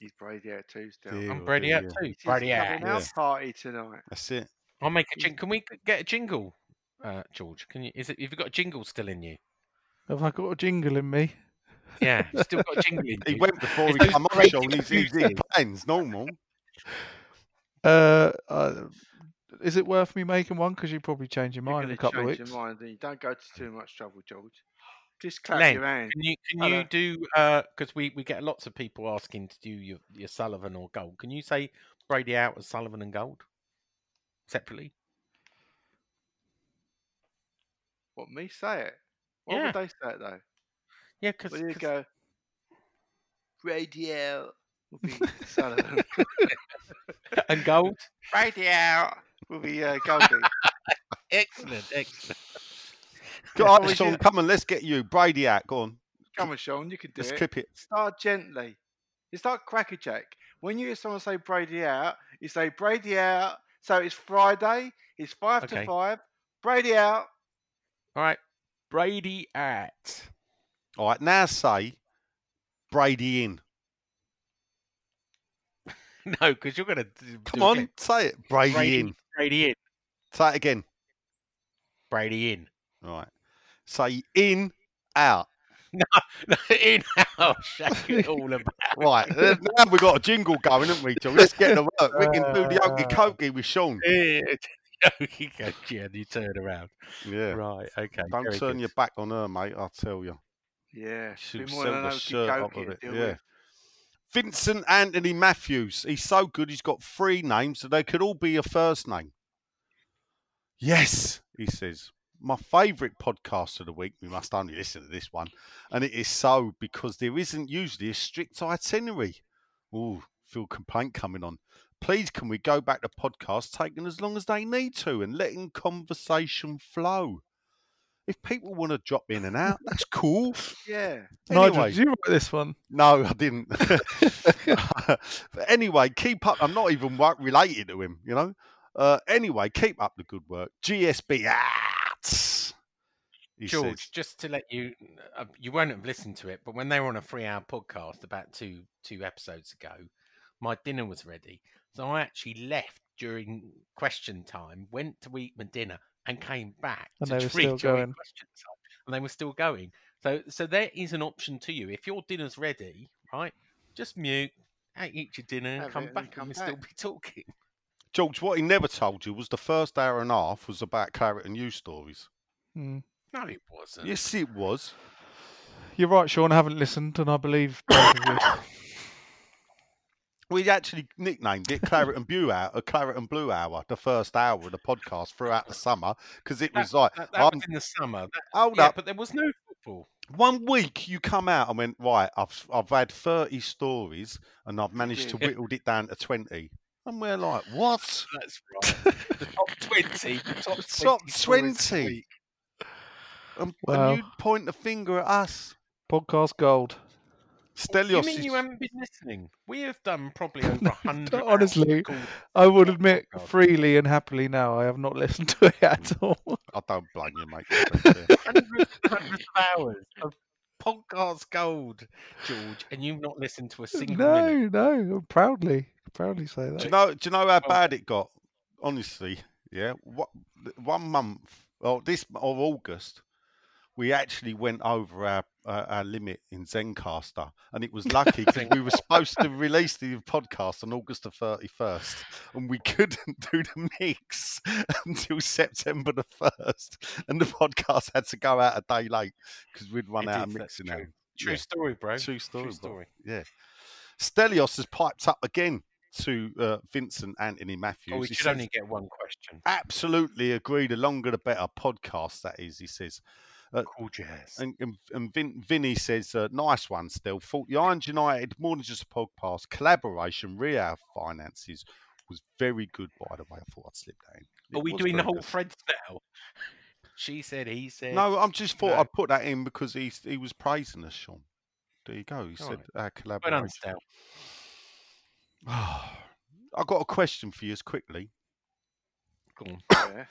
He's Brady out too still. I'm Brady out too. Brady out. Having our party tonight. That's it. I'll make a jingle. Can we get a jingle, George? Have you got a jingle still in you? Have I got a jingle in me? Yeah, still got a jingle in you. He went before he came on, Sean. He's in plans, normal. Is it worth me making one? Because you probably change your mind in a couple of weeks. Your mind, you don't go to too much trouble, George. Just clap Len, your hand. Can you do? Because we get lots of people asking to do your Sullivan or Gold. Can you say Brady out as Sullivan and Gold separately? What, me say it? What would they say it though? Yeah, because there you go. Brady out. Will be Sullivan. And Gold? Radio will be Goldy. Excellent. Go on, Sean, come on, let's get you. Brady out, go on. Come on, Sean, you can do it. Let's clip it. Start gently. It's like crackerjack. When you hear someone say Brady out, you say Brady out. So it's Friday, it's 5 to 5. Brady out. All right, Brady out. All right, now say Brady in. No, because you're going to... Come on, say it. Brady in. Brady in. Say it again. Brady in. Right. Say in, out. No, in, out. Shake it all about. Right. Now we've got a jingle going, haven't we, John? Let's get to work. We can do the okey-cokey with Sean. Yeah, you turn around. Yeah. Right, okay. Don't turn your back on her, mate, I'll tell you. Yeah. She'll sell the shirt off of it. Yeah. Vincent Anthony Matthews. He's so good, he's got 3 names, so they could all be your first name. Yes, he says. My favourite podcast of the week, we must only listen to this one, and it is so because there isn't usually a strict itinerary. Ooh, feel complaint coming on. Please can we go back to podcasts taking as long as they need to and letting conversation flow? If people want to drop in and out, that's cool. Yeah. Anyway, Nigel, did you write this one? No, I didn't. But anyway, keep up. I'm not even related to him, you know. Anyway, keep up the good work. GSB out. George, says, just to let you, you won't have listened to it, but when they were on a 3-hour podcast about two episodes ago, my dinner was ready. So I actually left during question time, went to eat my dinner, and came back and to three question time, and they were still going. So there is an option to you. If your dinner's ready, right, just mute, eat your dinner, come back, and we'll still be talking. George, what he never told you was the first hour and a half was about Claret and Blue stories. Mm. No, it wasn't. Yes, it was. You're right, Sean. I haven't listened, and I believe both of you. We actually nicknamed it Claret and Blue Hour, or Claret and Blue Hour, the first hour of the podcast throughout the summer, because it was like... That was in the summer. Hold up. But there was no football. 1 week you come out and went, right, I've had 30 stories and I've managed to whittle it down to 20. And we're like, what? That's right. The top 20. The top 20. And you point the finger at us. Podcast gold. Stelios, you mean you haven't been listening? We have done probably over 100. Honestly, I would admit freely and happily now I have not listened to it at all. I don't blame you, mate. Hundreds of hours of podcast gold, George, and you've not listened to a single minute. No, proudly. could proudly say that. Do you know how bad it got? Honestly, yeah. What, 1 month, or August, we actually went over our limit in Zencaster, and it was lucky because we were supposed to release the podcast on August the 31st, and we couldn't do the mix until September the 1st, and the podcast had to go out a day late because we'd run out of mixing out. True story, bro. True story. Yeah. Stelios has piped up again to Vincent Anthony Matthews. Well, we should only get one question. Absolutely agree. The longer the better podcast, that is, he says. Gorgeous. And Vinny says, nice one, still. Thought the Irons United, more than just a podcast, collaboration, real finances was very good, by the way. I thought I'd slip that in. Are we doing the whole Fred's now? She said, he said. No, I just thought I'd put that in because he was praising us, Sean. There you go. He said, our collaboration. I understand. I've got a question for you as quickly. Go on. Yeah.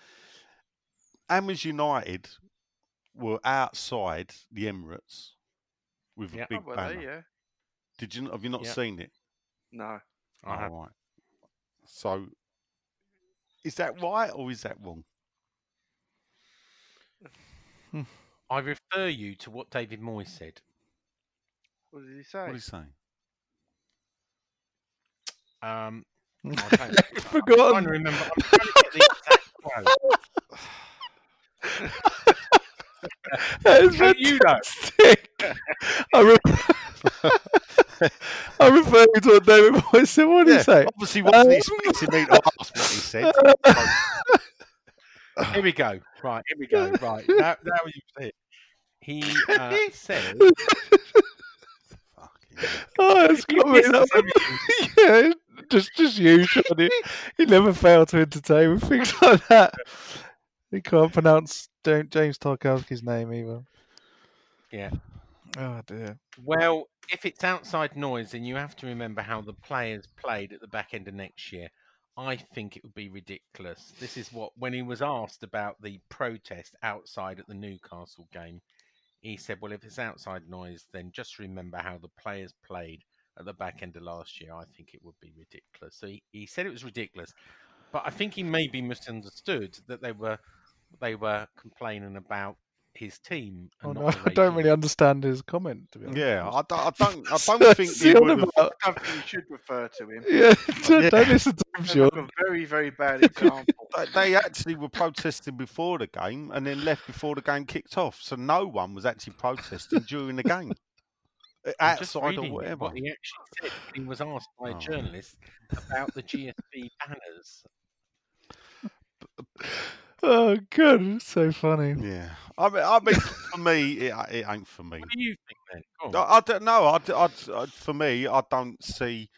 Irons United were outside the Emirates with a big banner. They, yeah. Have you not seen it? No. I haven't. Right. So, is that right or is that wrong? I refer you to what David Moyes said. What did he say? What did he say? I've forgotten. I'm trying to remember. I'm trying to get the exact quote. That is fantastic. I refer you to what David Moyes said. What did he say? Obviously, wasn't expecting me to ask what he said. Here we go. Right. That was it. He said... Oh, it's coming up. Yeah, just usual. He never failed to entertain with things like that. He can't pronounce James Tarkowski's name either. Yeah. Oh, dear. Well, if it's outside noise, then you have to remember how the players played at the back end of next year. I think it would be ridiculous. This is what, when he was asked about the protest outside at the Newcastle game, he said, well, if it's outside noise, then just remember how the players played at the back end of last year. I think it would be ridiculous. So he said it was ridiculous, but I think he maybe misunderstood that they were complaining about his team. I don't really understand his comment, to be honest. Yeah, I don't think he should refer to him. Yeah, don't listen to him, Sean. A very, very bad example. They actually were protesting before the game and then left before the game kicked off. So no one was actually protesting during the game. Outside or whatever. What he actually said, he was asked by a journalist about the GSB banners. Oh, God, it's so funny. Yeah. I mean for me, it ain't for me. What do you think, then? Oh. I don't know. For me, I don't see...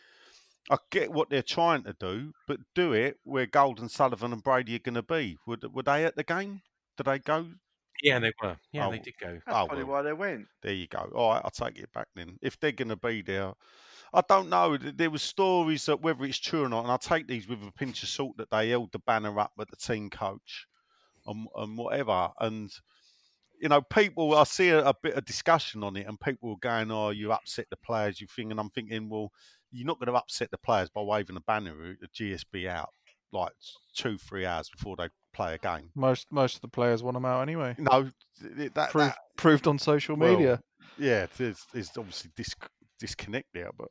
I get what they're trying to do, but do it where Gold and Sullivan and Brady are going to be. Were they at the game? Did they go? Yeah, they were. Yeah, they did go. That's probably why they went. There you go. All right, I'll take it back then. If they're going to be there... I don't know. There were stories that, whether it's true or not, and I take these with a pinch of salt, that they held the banner up at the team coach and whatever. And, you know, people, I see a bit of discussion on it and people are going, oh, you upset the players, you think. And I'm thinking, well, you're not going to upset the players by waving a banner at the GSB out like 2-3 hours before they play a game. Most of the players want them out anyway. No. That proved on social media. Yeah, it's obviously disconnect there, but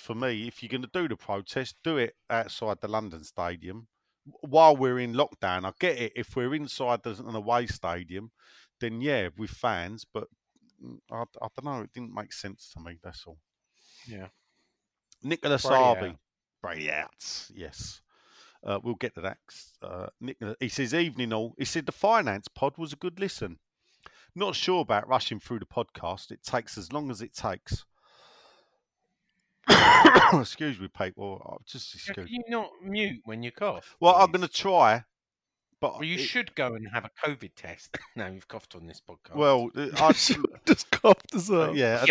for me, if you're going to do the protest, do it outside the London Stadium while we're in lockdown. I get it. If we're inside an away stadium, then yeah, with fans, but I don't know. It didn't make sense to me. That's all. Yeah. Nicholas Arby. Brady outs. Yes. We'll get to that. Nicholas, he says, evening all. He said the finance pod was a good listen. Not sure about rushing through the podcast. It takes as long as it takes. Excuse me, Pete. Well, just excuse me. Can you not mute when you cough? Well, please. I'm going to try. But you should go and have a COVID test. No, you've coughed on this podcast. Well, I just coughed as well. Yeah,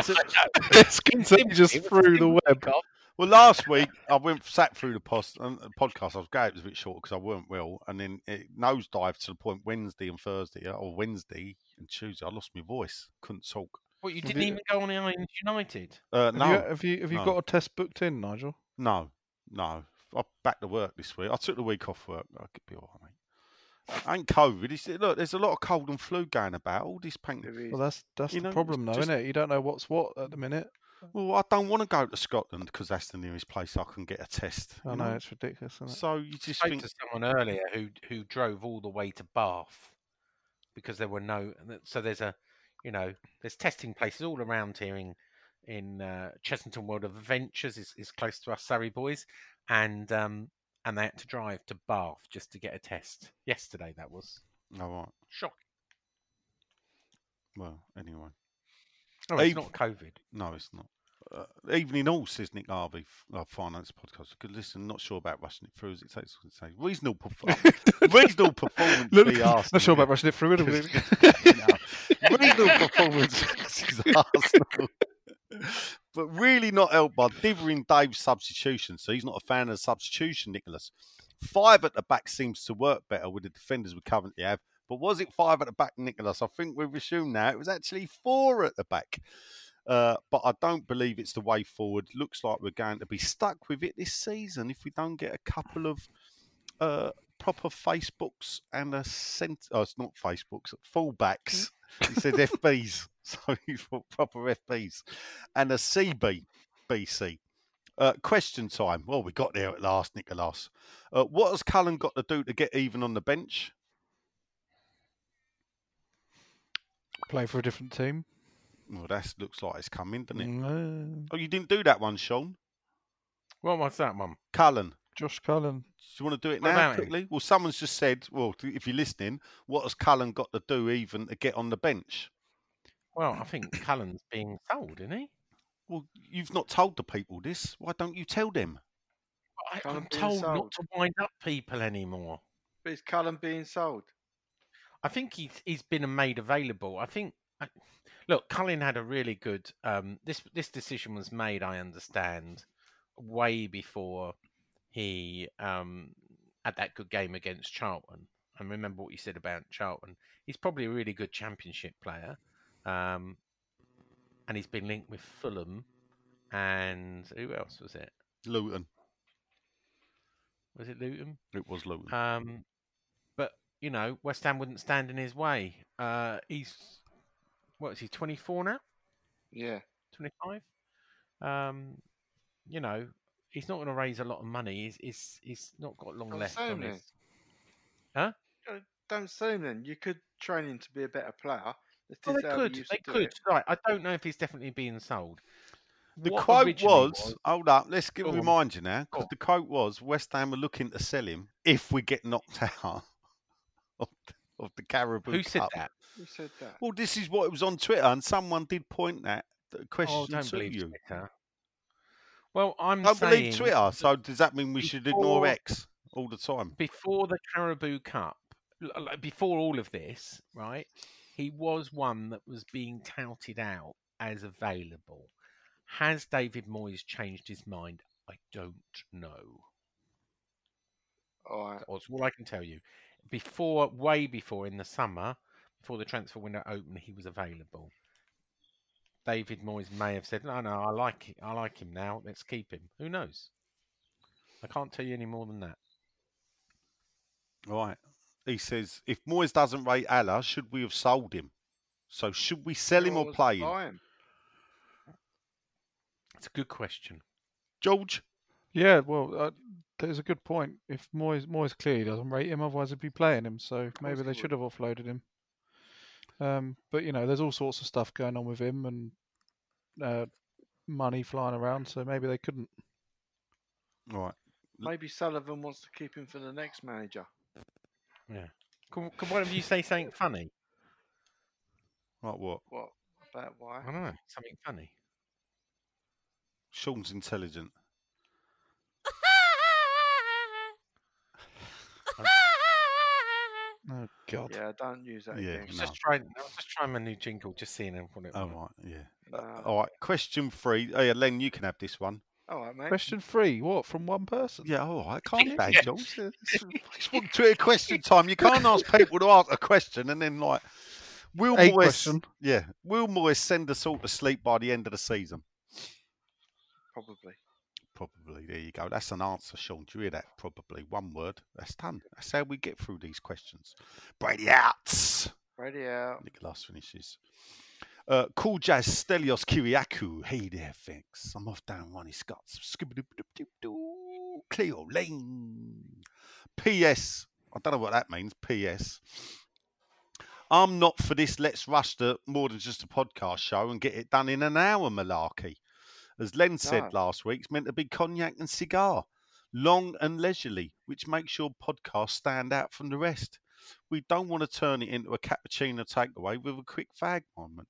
it's contagious through the web. Cough. Well, last week I sat through the podcast. I was glad it was a bit short because I weren't well, and then it nosedived to the point Wednesday and Tuesday. I lost my voice. Couldn't talk. What, you didn't even go on the Irons United? No. Have you got a test booked in, Nigel? No. No, I'm back to work this week. I took the week off work. I could be all right, mate. And COVID. Look, there's a lot of cold and flu going about. All this panic. Well, that's the problem, though, isn't it? You don't know what's what at the minute. Well, I don't want to go to Scotland because that's the nearest place I can get a test. I know, it's ridiculous, isn't it? So you just think... I spoke to someone earlier who drove all the way to Bath because there were no... So there's a, you know, there's testing places all around here in Chessington World of Adventures is close to us Surrey boys, and they had to drive to Bath just to get a test. Yesterday, that was. All right. Shocking. Well, anyway. Oh, it's not COVID. No, it's not. Even in all, says Nick Harvey, our finance podcast. Good listen, not sure about rushing it through as it takes. Reasonable performance. Reasonable performance. Not sure about rushing it through. No. Reasonable performance versus Arsenal. But really not helped by dithering Dave's substitution. So he's not a fan of the substitution, Nicholas. Five at the back seems to work better with the defenders we currently have. But was it five at the back, Nicholas? I think we've assumed now it was actually four at the back. But I don't believe it's the way forward. Looks like we're going to be stuck with it this season if we don't get a couple of proper Facebooks and a centre... Oh, it's not Facebooks. Fullbacks. He said FBs. So he's for proper FBs. And a CBC. Question time. Well, we got there at last, Nicholas. What has Cullen got to do to get even on the bench? Play for a different team. Well, that looks like it's coming, doesn't it? No. Oh, you didn't do that one, Sean. What was that one? Cullen. Josh Cullen. Do you want to do it now quickly? Well, someone's just said, well, if you're listening, what has Cullen got to do even to get on the bench? Well, I think Cullen's being sold, isn't he? Well, you've not told the people this. Why don't you tell them? I'm told not to wind up people anymore. But is Cullen being sold? I think he's been made available. I think, look, Cullen had a really good, this decision was made, I understand, way before he had that good game against Charlton. And remember what you said about Charlton. He's probably a really good championship player. And he's been linked with Fulham. And who else was it? Luton. Was it Luton? It was Luton. You know, West Ham wouldn't stand in his way. He's, what is he, 24 now? Yeah. 25? You know, he's not going to raise a lot of money. He's not got long left on his... Huh? Don't assume then. You could train him to be a better player. They could. Right, I don't know if he's definitely being sold. The quote was, hold up, let's remind you now, because the quote was, West Ham are looking to sell him if we get knocked out. Of the Caribou Cup. Who said that? Well, this is what it was on Twitter, and someone did point that question to you. Twitter. Well, I believe Twitter. So does that mean we should ignore X all the time? Before the Caribou Cup, before all of this, right? He was one that was being touted out as available. Has David Moyes changed his mind? I don't know. All right. That's all I can tell you. Way before in the summer, before the transfer window opened, he was available. David Moyes may have said, no, I like him now. Let's keep him. Who knows? I can't tell you any more than that. Right. He says, if Moyes doesn't rate Allah, should we have sold him? So should we sell him or play him? It's a good question. George? Yeah, well... That is a good point. If Moyes clearly doesn't rate him, otherwise he'd be playing him. So maybe they should have offloaded him. But, you know, there's all sorts of stuff going on with him and money flying around. So maybe they couldn't. All right. Maybe Sullivan wants to keep him for the next manager. Yeah. Can one of you say something funny? Like what? What? About why? I don't know. Something funny. Sean's intelligent. Oh God! Yeah, don't use that. Yeah, I was just trying my new jingle, just seeing him put it. Oh right, yeah. All right, question three. Oh yeah, Len, you can have this one. All right, mate. Question three. What from one person? Yeah, all right. Can't be, George. It's Twitter question time. You can't ask people to ask a question and then like, will Moyes send us all to sleep by the end of the season? Probably. probably. There you go. That's an answer, Sean. Do you hear that? Probably. One word. That's done. That's how we get through these questions. Brady out. Brady out. Nicholas finishes. Cool Jazz Stelios Kiriakou. Hey there, thanks. I'm off down Ronnie Scott's. Cleo Lane. P.S. I don't know what that means. P.S. I'm not for this let's rush to more than just a podcast show and get it done in an hour malarkey. As Len said last week, it's meant to be cognac and cigar, long and leisurely, which makes your podcast stand out from the rest. We don't want to turn it into a cappuccino takeaway with a quick fag moment.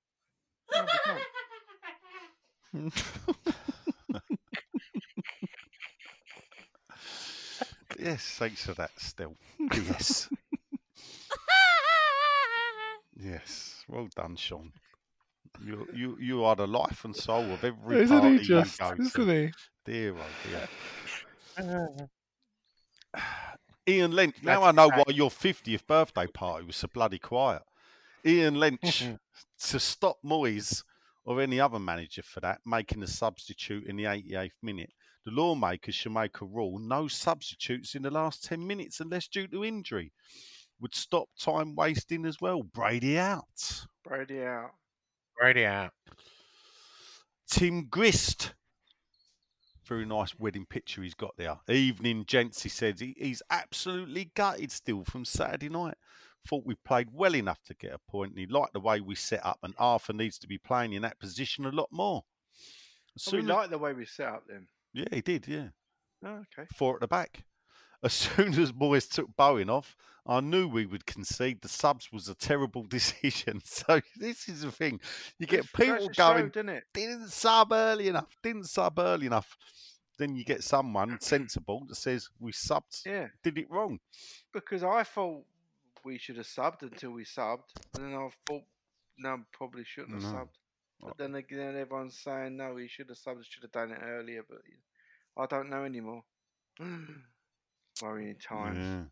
Yes, thanks for that, still. Yes. Yes, well done, Sean. You are the life and soul of every party just, you go to. Dear, oh dear. Ian Lynch. Now I know why your 50th birthday party was so bloody quiet. Ian Lynch, to stop Moyes or any other manager for that making a substitute in the 88th minute. The lawmakers should make a rule: no substitutes in the last 10 minutes unless due to injury. Would stop time wasting as well. Brady out. Brady out. Brady out. Tim Grist. Very nice wedding picture he's got there. Evening, gents, he says. He's absolutely gutted still from Saturday night. Thought we played well enough to get a point, and he liked the way we set up, and Arthur needs to be playing in that position a lot more. So he liked the way we set up then? Yeah, he did, yeah. Oh, okay. Four at the back. As soon as Moyes took Bowen off, I knew we would concede. The subs was a terrible decision. So this is the thing. You get people going, show, didn't sub early enough. Then you get someone sensible that says, we subbed, did it wrong. Because I thought we should have subbed until we subbed. And then I thought, no, probably shouldn't have subbed. But then again, everyone's saying, no, he should have subbed, should have done it earlier. But I don't know anymore. Worrying times. Yeah.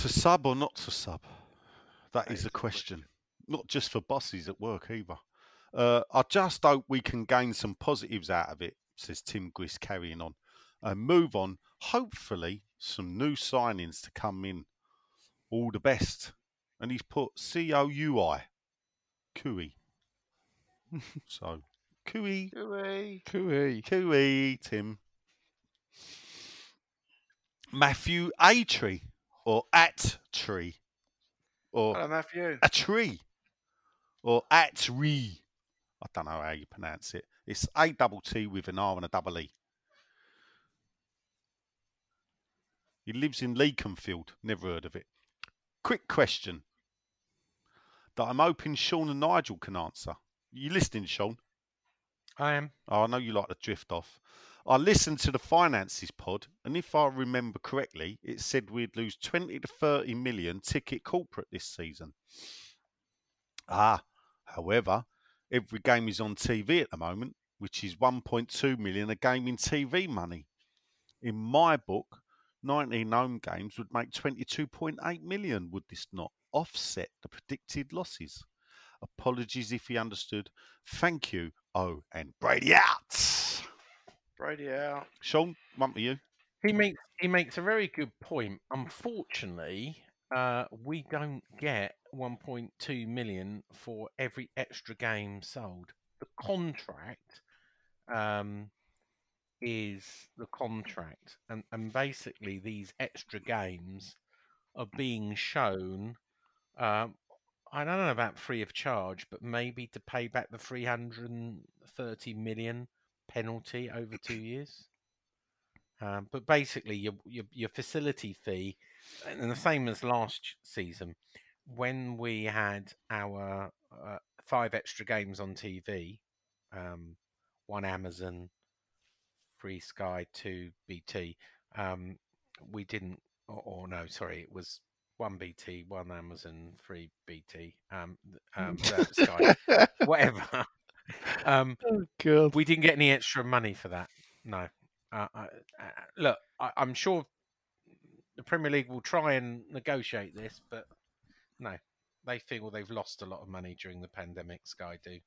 To sub or not to sub? That is the question. Not just for bosses at work either. I just hope we can gain some positives out of it, says Tim Grist, carrying on. And move on. Hopefully, some new signings to come in. All the best. And he's put C-O-U-I. Cooey. So, Cooey, Tim. Matthew A Tree or at Tree or hello, Matthew. A Tree or at Re. I don't know how you pronounce it. It's A double T with an R and a double E. He lives in Leaconfield. Never heard of it. Quick question that I'm hoping Sean and Nigel can answer. You listening, Sean? I am. Oh, I know you like to drift off. I listened to the finances pod, and if I remember correctly, it said we'd lose 20 to 30 million ticket corporate this season. However, every game is on TV at the moment, which is 1.2 million a game in TV money. In my book, 19 home games would make 22.8 million. Would this not offset the predicted losses? Apologies if he understood. Thank you. Oh, and Brady out. Brady out. Sean, one for you. He makes a very good point. Unfortunately, we don't get 1.2 million for every extra game sold. The contract is the contract, and basically these extra games are being shown. I don't know about free of charge, but maybe to pay back the 330 million penalty over 2 years. But basically, your facility fee, and the same as last season, when we had our 5 extra games on TV, 1 Amazon, 3 Sky, 2 BT. We didn't, or no, sorry, it was 1 BT, 1 Amazon, 3 BT, Sky, whatever. Oh, God. We didn't get any extra money for that. No. Look, I'm sure the Premier League will try and negotiate this, but no, they feel they've lost a lot of money during the pandemic. Sky do.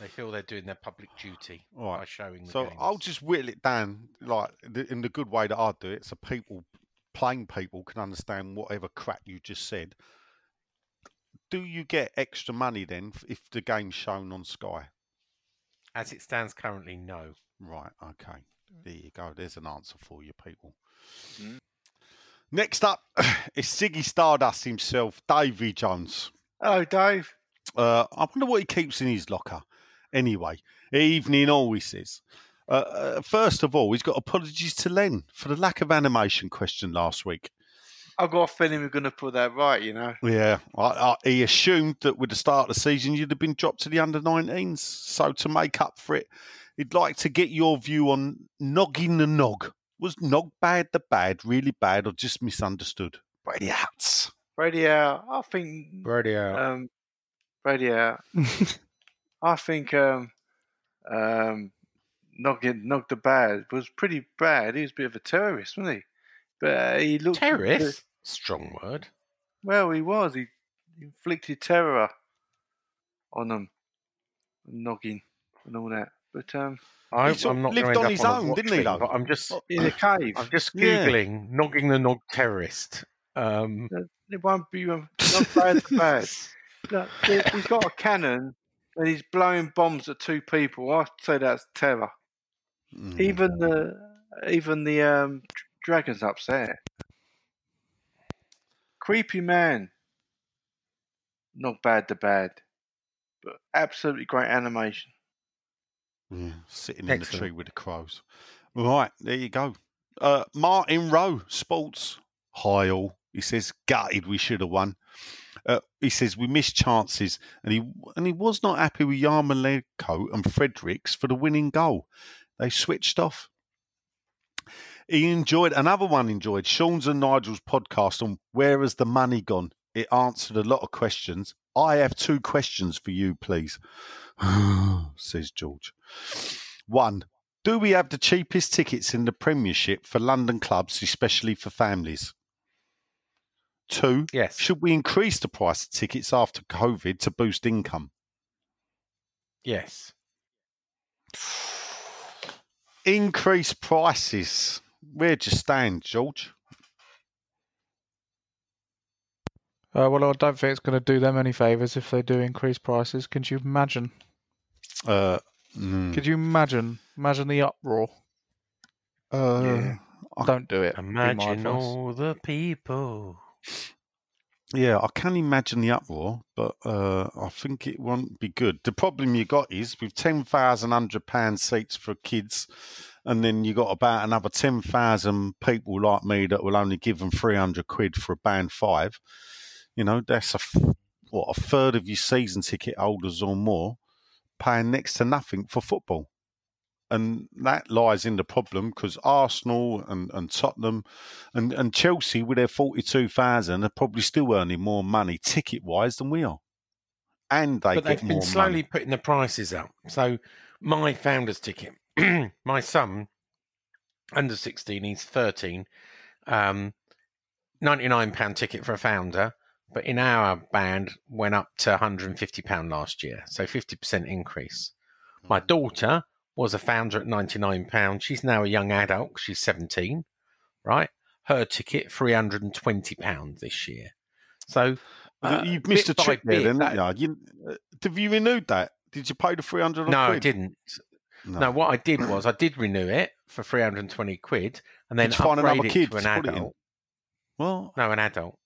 They feel they're doing their public duty by showing the games. I'll just whittle it down like in the good way that I do it, so people, plain people, can understand whatever crap you just said. Do you get extra money then if the game's shown on Sky? As it stands currently, no. Right, okay. There you go. There's an answer for you, people. Mm. Next up is Ziggy Stardust himself, Davy Jones. Hello, Dave. I wonder what he keeps in his locker. Anyway, evening all, he says. First of all, he's got apologies to Len for the lack of animation question last week. I've got a feeling we're going to put that right, you know. Yeah. He assumed that with the start of the season, you'd have been dropped to the under-19s. So to make up for it, he'd like to get your view on Noggin the Nog. Was Nog bad the bad, really bad, or just misunderstood? Brady out. Brady out. I think... Brady out. Brady out. I think Nog the bad was pretty bad. He was a bit of a terrorist, wasn't he? He looked terrorist? Strong word. Well, he was. He inflicted terror on them. Noggin and all that. But I'm not lived on his own, didn't he? But I'm just in a cave. I'm just googling Noggin the Nog terrorist. It won't be not bad. Bad. Look, he's got a cannon and he's blowing bombs at two people. I'd say that's terror. Mm. Even the Dragon's upset. Creepy man. Not bad to bad. But absolutely great animation. Yeah, sitting in the tree with the crows. Right, there you go. Martin Rowe, Sports. Hi all. He says, gutted we should have won. He says, we missed chances. And he was not happy with Yarmolenko and Fredericks for the winning goal. They switched off. He enjoyed Sean's and Nigel's podcast on Where Has the Money Gone? It answered a lot of questions. I have two questions for you, please, says George. One, do we have the cheapest tickets in the Premiership for London clubs, especially for families? Two, yes. Should we increase the price of tickets after COVID to boost income? Yes. Increase prices. Where'd you stand, George? Well, I don't think it's going to do them any favours if they do increase prices. Can you imagine? Could you imagine? Imagine the uproar. Yeah. Don't do it. Imagine all the people. Yeah, I can imagine the uproar, but I think it won't be good. The problem you got is with £10,100 seats for kids, and then you got about another 10,000 people like me that will only give them £300 for a band five. You know, that's a third of your season ticket holders or more paying next to nothing for football. And that lies in the problem because Arsenal and Tottenham and Chelsea with their 42,000 are probably still earning more money ticket-wise than we are. And they've been slowly putting the prices up. So my founder's ticket, my son, under 16, he's 13, £99 ticket for a founder, but in our band went up to £150 last year, so 50% increase. My daughter... was a founder at £99. She's now a young adult. She's 17, right? Her ticket, £320 this year. So you've missed a trick there, then. Have you renewed that? Did you pay the £300? No, I didn't. No, what I did was I did renew it for £320, and then upgrade it to an adult. Well, no, an adult.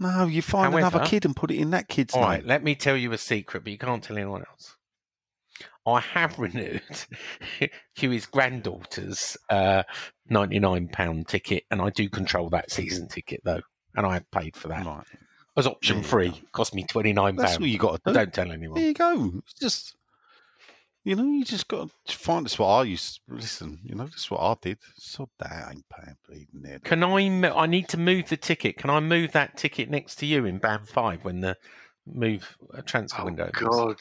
No, you find another kid and put it in that kid's name. All right, let me tell you a secret, but you can't tell anyone else. I have renewed Huey's granddaughter's £99 ticket, and I do control that season ticket, though, and I have paid for that. Right. It was option free. It cost me £29. That's what you got to do. Don't tell anyone. There you go. It's just, you just got to find this. What I used to listen, that's what I did. So that ain't paying bleeding there. Can I need to move the ticket. Can I move that ticket next to you in Band 5 when the transfer window opens? Oh, God.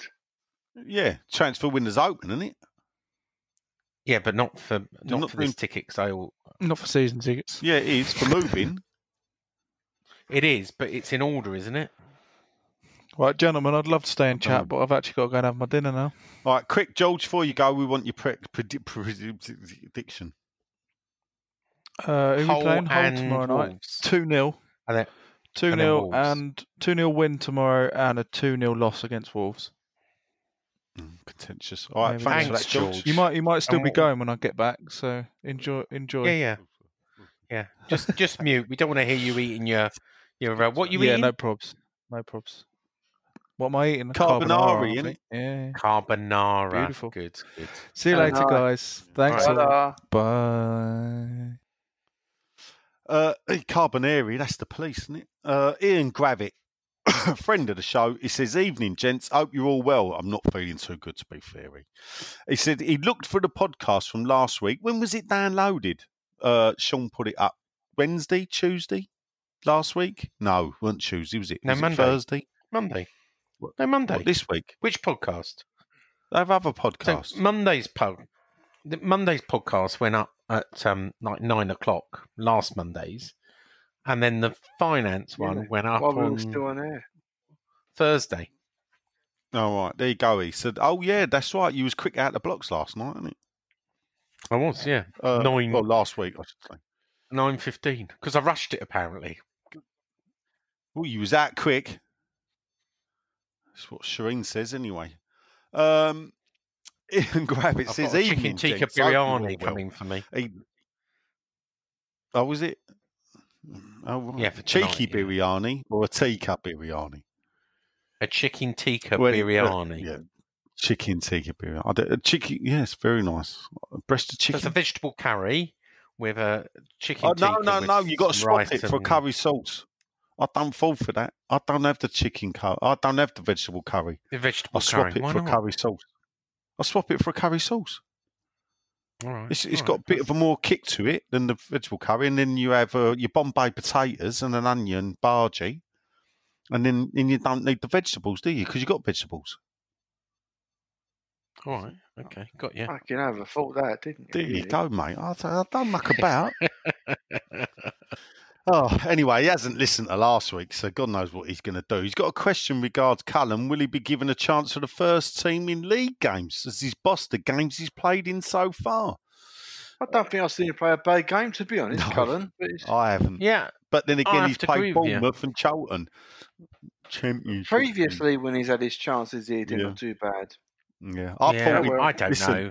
Yeah, transfer window's open, isn't it? Yeah, but not for this ticket. Not for season tickets. Yeah, it is for moving. It is, but it's in order, isn't it? Right, gentlemen, I'd love to stay and chat, but I've actually got to go and have my dinner now. All right, quick, George, before you go, we want your prediction. Who are we playing? Hull tomorrow night. 2-0. 2-0 and 2-0 win tomorrow and a 2-0 loss against Wolves. Contentious. All right, thanks for that, George. You might still be going when I get back, so enjoy. Yeah. Just mute. We don't want to hear you eating your what you eating? Yeah, no probs. What am I eating? Carbonara, isn't it? Yeah. Carbonara. Beautiful. Good. See you later, guys. Thanks. Right. Bye. Carbonari, that's the police, isn't it? Ian Gravitt, friend of the show, he says, evening, gents. Hope you're all well. I'm not feeling too good, to be fair. He said he looked for the podcast from last week. When was it downloaded? Sean put it up Wednesday, Tuesday, last week? No, it wasn't Tuesday, was it? No, Monday. Thursday? Monday. What? No, Monday. What, this week? Which podcast? They have other podcasts. So Monday's podcast went up at like 9:00 last Mondays, and then the finance one went up on air Thursday. All right, there you go. He said, "Oh yeah, that's right. You was quick out the blocks last night, wasn't it?" I was, yeah. Last week I should say 9:15 because I rushed it apparently. Well, you was that quick. That's what Shireen says anyway. Ian Gravitt says, evening, chicken tikka biryani coming for me. Oh, was it? Oh, right. Yeah, for tonight, cheeky biryani or a teacup biryani? A chicken tikka biryani. Yeah, chicken tikka biryani. Yes, very nice. A breast of chicken. So it's a vegetable curry with a chicken tikka. No. You've got to swap it for curry sauce. I don't fall for that. I don't have the chicken curry. I don't have the vegetable curry. The vegetable curry. Curry sauce. I'll swap it for a curry sauce. All right. It's got a bit of a more kick to it than the vegetable curry, and then you have your Bombay potatoes and an onion bhaji, and then you don't need the vegetables, do you? Because you've got vegetables. All right. Okay. Got you. I can overthought that, didn't you? There you go, mate. I don't muck about. Anyway, he hasn't listened to last week, so God knows what he's going to do. He's got a question regards Cullen. Will he be given a chance for the first team in league games as his boss, the games he's played in so far? I don't think I've seen him play a bad game, to be honest, Cullen. I haven't. Yeah. But then again, he's played Bournemouth and Charlton. Previously, when he's had his chances, he didn't do bad. Yeah. I don't know.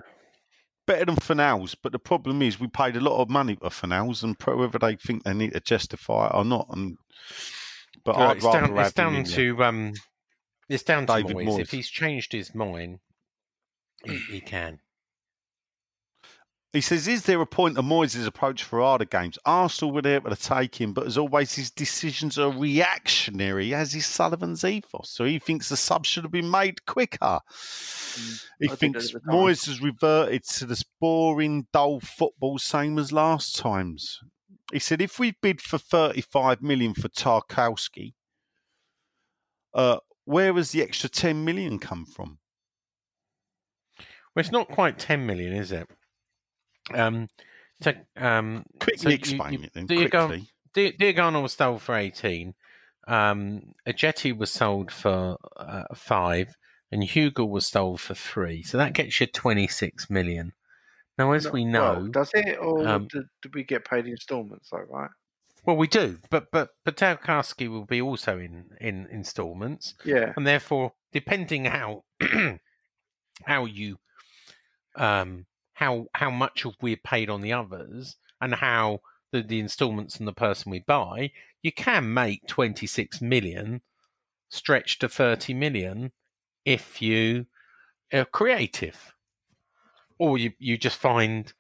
Better than Fernals, but the problem is we paid a lot of money for Fernals, and whether they think they need to justify it or not. It's down to David Moyes. If he's changed his mind, he can. He says, is there a point to Moyes' approach for harder games? Arsenal were able to take him, but as always, his decisions are reactionary, as is Sullivan's ethos. So he thinks the sub should have been made quicker. He thinks Moyes has reverted to this boring, dull football, same as last times. He said, if we bid for 35 million for Tarkowski, where has the extra 10 million come from? Well, it's not quite 10 million, is it? Quickly explain it then. Quickly. Diagonal was sold for 18. Ajeti was sold for 5, and Hugo was sold for 3. So that gets you 26 million. Now, as we know, does it, or do we get paid instalments? Though, right? Well, we do, but Tarkowski will be also in instalments. Yeah, and therefore, depending how much we're paid on the others and how the instalments and the person we buy, you can make 26 million stretch to 30 million if you are creative. Or you just find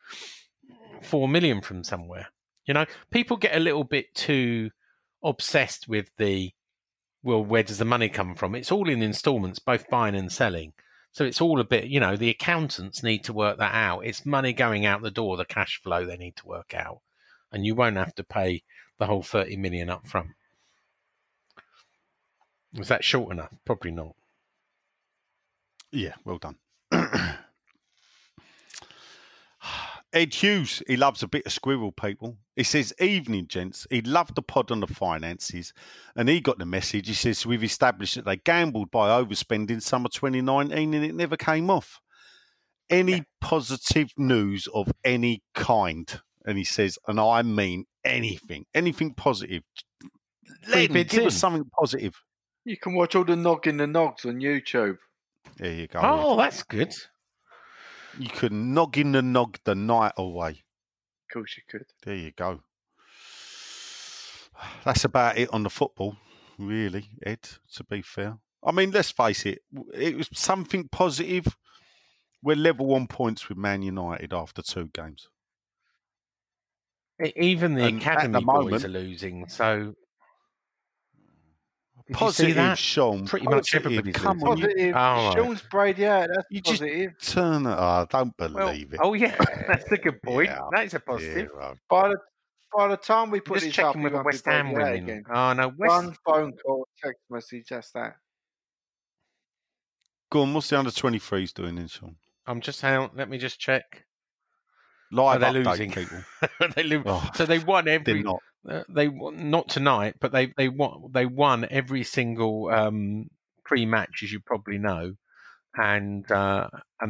4 million from somewhere. You know, people get a little bit too obsessed with where does the money come from? It's all in instalments, both buying and selling. So it's all a bit, the accountants need to work that out. It's money going out the door, the cash flow they need to work out. And you won't have to pay the whole 30 million up front. Was that short enough? Probably not. Yeah, well done. Ed Hughes, he loves a bit of squirrel, people. He says, evening, gents. He loved the pod on the finances, and he got the message. He says, we've established that they gambled by overspending summer 2019, and it never came off. Any positive news of any kind? And he says, and I mean anything positive. Len, give us something positive. You can watch all the Noggin the Nogs on YouTube. There you go. Oh, Ed. That's good. You could Noggin the Nog the night away. Of course you could. There you go. That's about it on the football, really, Ed, to be fair. I mean, let's face it. It was something positive. We're level 1 points with Man United after two games. Even the academy boys are losing, so... Positive, Sean. Pretty much everybody's come on. Positive. Oh, Sean's Brady out. That's you positive. Just turn it. I don't believe it. Oh, yeah. That's a good point. Yeah, that is a positive. Yeah, right. By the time we put this up, with the West Ham winning. Oh, no. One phone call, text message, that's that. Go on. What's the under-23s doing then, Sean? I'm just saying. Let me just check. Live update, losing people. They lose. Oh, so they won every... They not tonight, but they won every single pre-match, as you probably know, and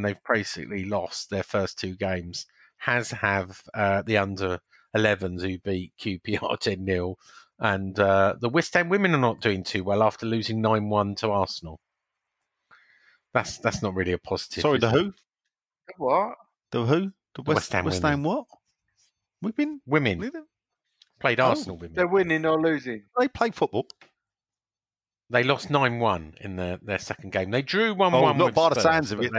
they've basically lost their first two games. Have the under-11s who beat QPR 10-0, and the West Ham women are not doing too well after losing 9-1 to Arsenal. That's not really a positive. Sorry, the who? The what? The who? The West Ham West women. Ham what? Women. Women. Played Arsenal women. They're winning or losing. They play football. They lost 9-1 in their second game. They drew 1-1 with Spurs. Not by the sounds of it.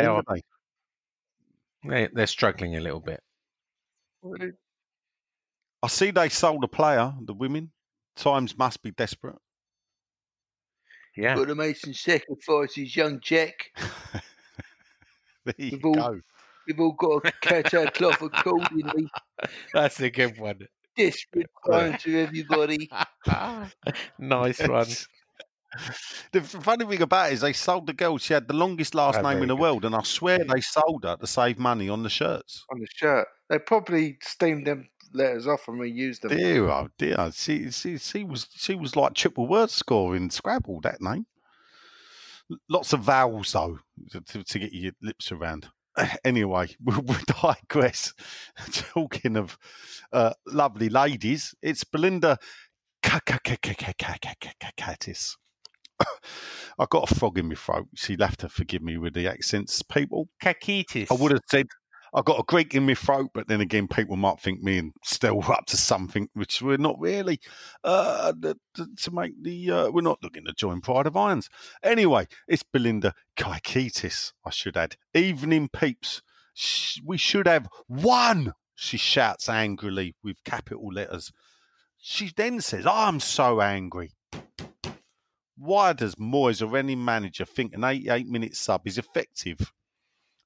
They're struggling a little bit. I see they sold a player, the women. Times must be desperate. Yeah. But they made some sacrifices, young Jack. There you go. We've all got to catch our cloth accordingly. That's a good one. Desperate time to everybody. Nice one. The funny thing about it is they sold the girl. She had the longest last name in the world, and I swear they sold her to save money on the shirts. On the shirt. They probably steamed them letters off and reused them. Dear, oh dear. She was like triple word score in Scrabble, that name. Lots of vowels, though, to get your lips around. Anyway, we'll digress. Talking of lovely ladies, it's Belinda Caccatis. I got a frog in my throat. She'll have to forgive me with the accents, people. Caccatis. I would have said I got a Greek in my throat, but then again, people might think me and Stell were up to something, which we're not really. We're not looking to join Pride of Irons. Anyway, it's Belinda Kaikitis, I should add. Evening, peeps. We should have one, she shouts angrily with capital letters. She then says, I'm so angry. Why does Moyes or any manager think an 88-minute sub is effective?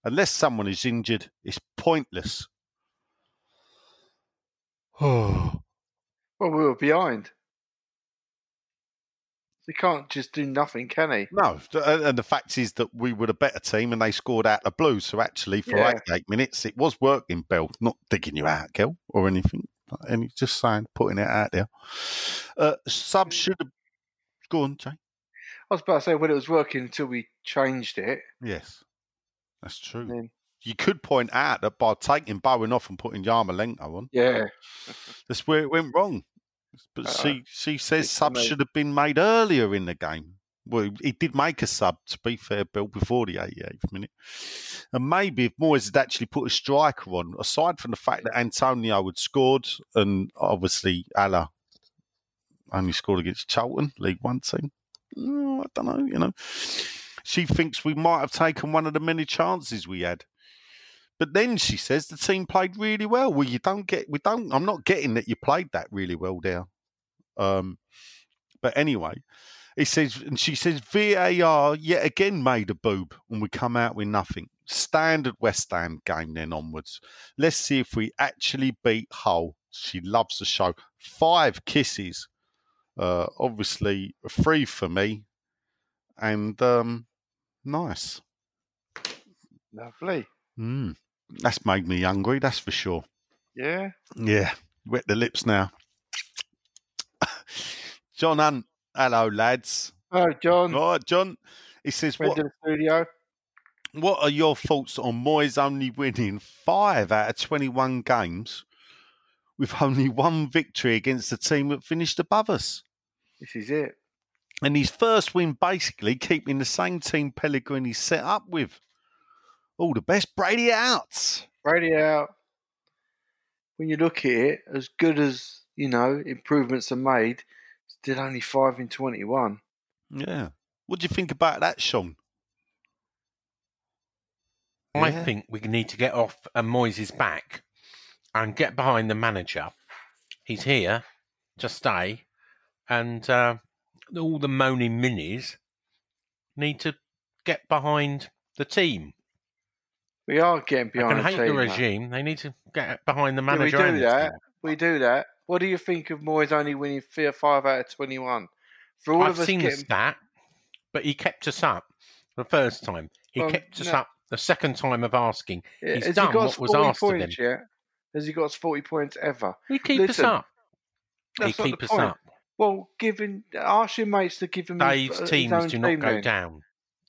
Unless someone is injured, it's pointless. Oh. Well, we were behind. He can't just do nothing, can he? No, and the fact is that we were the better team and they scored out the blue. So actually, for 88 minutes, it was working, Bell. Not digging you out, Gil, or anything. And he's just saying, putting it out there. Subs should have... Go on, Jay. I was about to say, well, it was working until we changed it. Yes. That's true. Yeah. You could point out that by taking Bowen off and putting Yarmolenko on, that's where it went wrong. But she says subs should have been made earlier in the game. Well, he did make a sub, to be fair, Bill, before the 88th minute. And maybe if Moyes had actually put a striker on, aside from the fact that Antonio had scored, and obviously Alla only scored against Charlton, League One team. I don't know, She thinks we might have taken one of the many chances we had. But then she says the team played really well. Well, I'm not getting that you played that really well there. But anyway, she says VAR yet again made a boob and we come out with nothing. Standard West Ham game then onwards. Let's see if we actually beat Hull. She loves the show. 5 kisses. Obviously 3 for me. And nice. Lovely. That's made me hungry, that's for sure. Yeah? Yeah. Wet the lips now. John Hunt. Hello, lads. Hello, John. All right, John. He says, friend of the studio. What are your thoughts on Moyes only winning 5 out of 21 games with only one victory against the team that finished above us? This is it. And his first win basically keeping the same team Pellegrini set up with. All the best. Brady out. Brady out. When you look at it, as good as, you know, improvements are made, still only 5 in 21. Yeah. What do you think about that, Sean? Yeah. I think we need to get off Moyes' back and get behind the manager. He's here to stay. And all the moaning minis need to get behind the team. We are getting behind the team. I hate the regime. They need to get behind the manager. Yeah, we do that. We do that. What do you think of Moyes only winning 5 out of 21? For all I've of us seen the stat, but he kept us up the first time. He kept us up the second time of asking. Yeah, he's done what was asked of him. Yet? Has he got us 40 points ever? He keep us up. He keep us point. Up. Well, ask your mates to give him Dave's teams do not go down.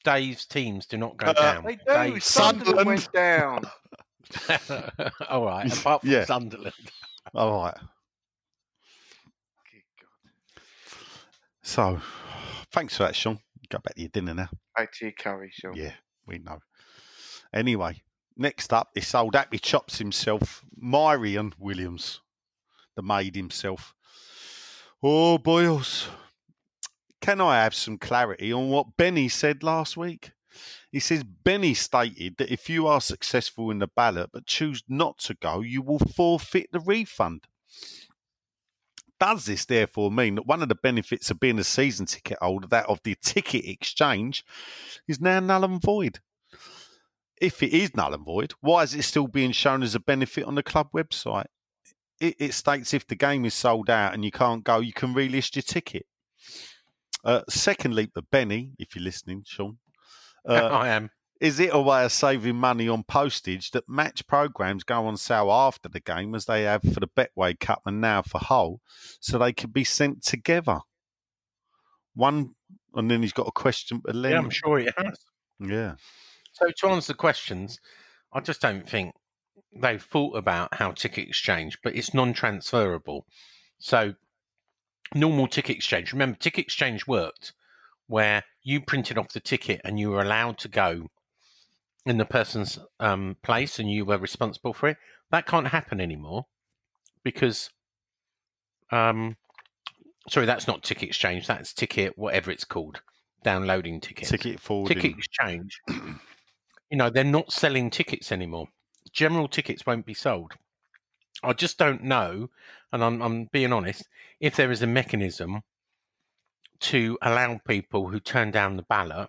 Dave's teams do not go down. They do. Dave's Sunderland went down. All right. Apart from Sunderland. All right. Good God. So, thanks for that, Sean. Go back to your dinner now. Back to your curry, Sean. Yeah, we know. Anyway, next up, it's old Happy Chops himself, Myrian Williams, the maid himself. Oh, boils. Can I have some clarity on what Benny said last week? He says, Benny stated that if you are successful in the ballot but choose not to go, you will forfeit the refund. Does this therefore mean that one of the benefits of being a season ticket holder, that of the ticket exchange, is now null and void? If it is null and void, why is it still being shown as a benefit on the club website? It states if the game is sold out and you can't go, you can relist your ticket. Secondly, but Benny, if you're listening, Sean. I am. Is it a way of saving money on postage that match programmes go on sale after the game, as they have for the Betway Cup and now for Hull, so they can be sent together? One, and then he's got a question. But yeah, I'm sure he has. Yeah. So to answer the questions, I just don't think they've thought about how ticket exchange, but it's non-transferable. So normal ticket exchange. Remember, ticket exchange worked where you printed off the ticket and you were allowed to go in the person's place and you were responsible for it. That can't happen anymore because, sorry, that's not ticket exchange. That's ticket, whatever it's called, downloading tickets. Ticket forwarding. Ticket exchange. You know, they're not selling tickets anymore. General tickets won't be sold. I just don't know, and I'm being honest, if there is a mechanism to allow people who turn down the ballot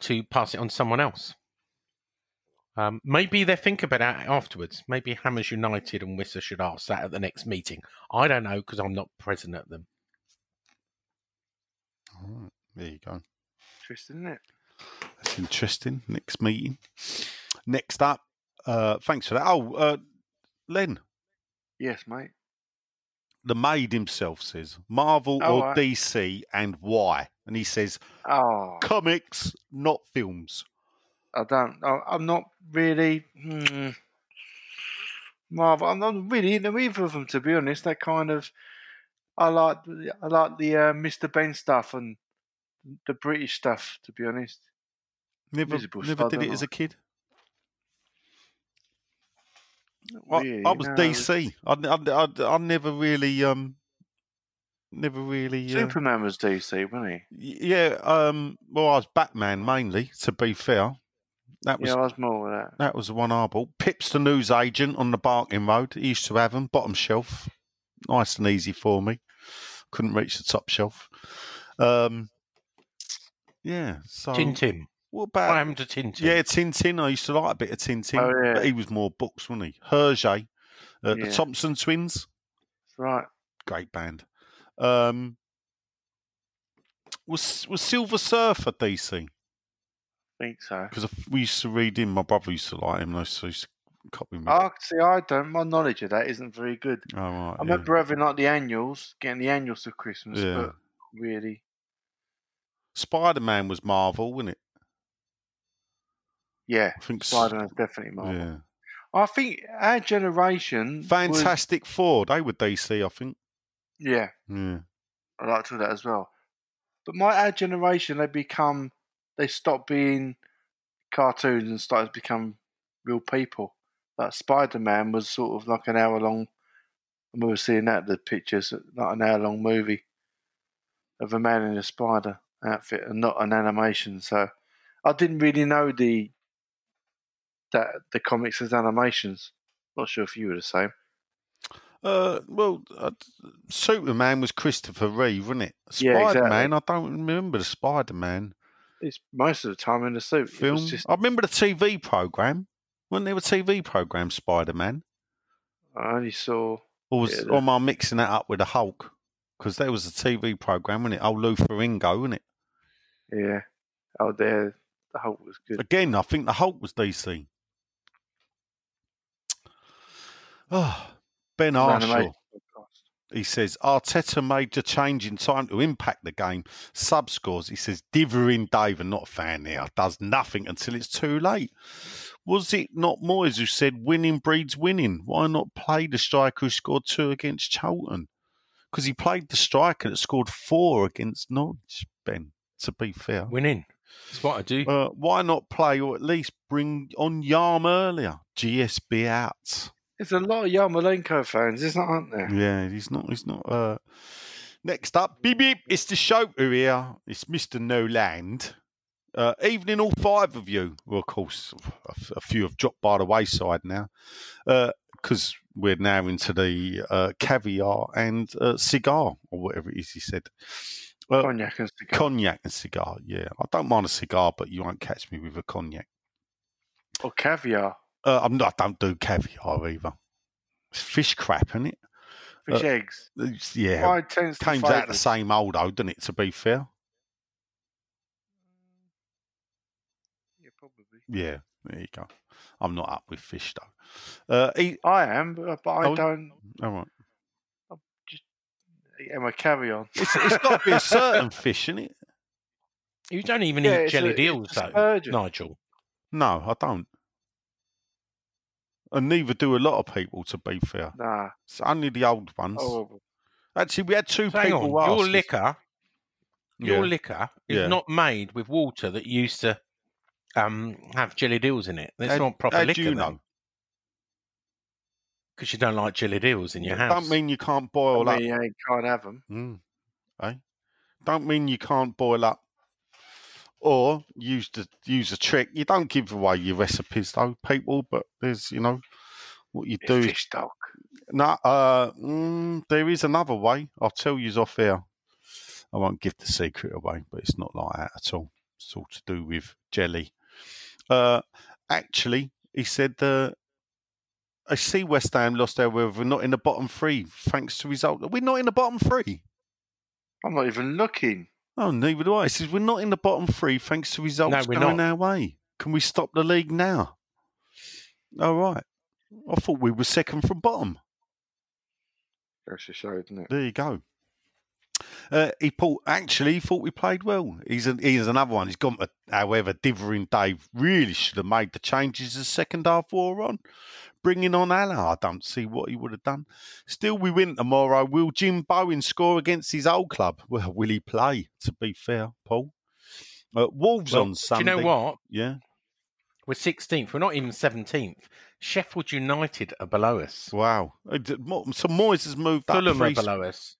to pass it on to someone else. Maybe they think about it afterwards. Maybe Hammers United and Whistler should ask that at the next meeting. I don't know because I'm not present at them. All right, there you go. Interesting, isn't it? That's interesting. Next meeting. Next up, thanks for that. Oh, Len. Yes, mate. The maid himself says, Marvel or DC and why? And he says, comics, not films. I'm not really... Marvel, I'm not really into either of them, to be honest. That kind of... I like the Mr. Ben stuff and the British stuff, to be honest. Never did it as a kid. Really, I was DC. I never really, Superman was DC, wasn't he? Yeah. Well, I was Batman mainly. To be fair, I was more of that. That was the one I bought. Pip's the news agent on the Barking Road. He used to have them bottom shelf, nice and easy for me. Couldn't reach the top shelf. Yeah. So Tintin. What about? I am to Tintin. Yeah, Tintin. I used to like a bit of Tintin. Oh, yeah. But he was more books, wasn't he? Hergé. The Thompson Twins. That's right. Great band. Was Silver Surfer DC? think so. Because we used to read him. My brother used to like him. And I used to copy him. Oh, see, I don't. My knowledge of that isn't very good. Oh, right, I remember having like the annuals, getting the annuals for Christmas, but really. Spider-Man was Marvel, wasn't it? Yeah, I think Spider-Man's definitely Marvel. Yeah. I think our generation... Fantastic Four, they were DC, I think. Yeah. Yeah. I like to do that as well. But our generation, they stopped being cartoons and started to become real people. Like Spider-Man was sort of like an hour-long... I remember seeing that, the pictures, like an hour-long movie of a man in a spider outfit and not an animation. So I didn't really know the comics as animations. Not sure if you were the same. Superman was Christopher Reeve, wasn't it? Spider-Man, yeah, exactly. I don't remember the Spider-Man. It's most of the time in the suit. Film. I remember the TV programme. Wasn't there a TV programme, Spider-Man? I only saw... Or am I mixing that up with the Hulk? Because there was a TV programme, wasn't it? Oh, Luther Ingo, wasn't it? Yeah. Oh, there. The Hulk was good. Again, I think the Hulk was DC. Oh, Ben Arshall. He says, Arteta made the change in time to impact the game. Sub scores. He says, Divering Dave, and not a fan here, does nothing until it's too late. Was it not Moyes who said, winning breeds winning? Why not play the striker who scored 2 against Charlton? Because he played the striker that scored 4 against Norwich, Ben, to be fair. Winning. That's what I do. Why not play or at least bring on Yarm earlier? GSB out. There's a lot of Yarmolenko fans, aren't there? Yeah, he's not. Next up, beep beep, it's the show here. It's Mr. No Land. Evening, all 5 of you. Well, of course, a few have dropped by the wayside now because we're now into the caviar and cigar or whatever it is he said. Well, cognac and cigar, yeah. I don't mind a cigar, but you won't catch me with a cognac. Or caviar. I don't do caviar either. It's fish crap, isn't it? Fish eggs. Yeah. Well, it comes out the same old, though, doesn't it, to be fair? Yeah, probably. Yeah, there you go. I'm not up with fish, though. I am, but I don't. All right. Am I carry on? It's got to be a certain fish, isn't it? You don't even eat jelly eels, though, Nigel. No, I don't. And neither do a lot of people, to be fair. Nah. It's only the old ones. Oh. Actually, we had 2 people ask. Your liquor is not made with water that used to have jelly eels in it. That's not proper liquor, you know? Because you don't like jellied eels in your house. Don't mean you can't boil up. You can't have them. Mm. Eh? Don't mean you can't boil up or use a trick. You don't give away your recipes, though, people. But there's, what you do. Fish stock. No, there is another way. I'll tell you off air. I won't give the secret away, but it's not like that at all. It's all to do with jelly. Actually, he said the. I see West Ham lost there. We're not in the bottom 3, thanks to result. Are we not in the bottom 3? I'm not even looking. Oh, neither do I. It says we're not in the bottom 3, thanks to results going our way. Can we stop the league now? All right. I thought we were second from bottom. That's a show, isn't it? There you go. He thought we played well. He's another one. He's gone. However, Divering Dave really should have made the changes the second half wore on. Bringing on Allah, I don't see what he would have done. Still, we win tomorrow. Will Jim Bowen score against his old club? Well, will he play? To be fair, Paul. Wolves on Sunday. Do you know what? Yeah. We're 16th. We're not even 17th. Sheffield United are below us. Wow. So Moyes has moved up. Fulham are below us.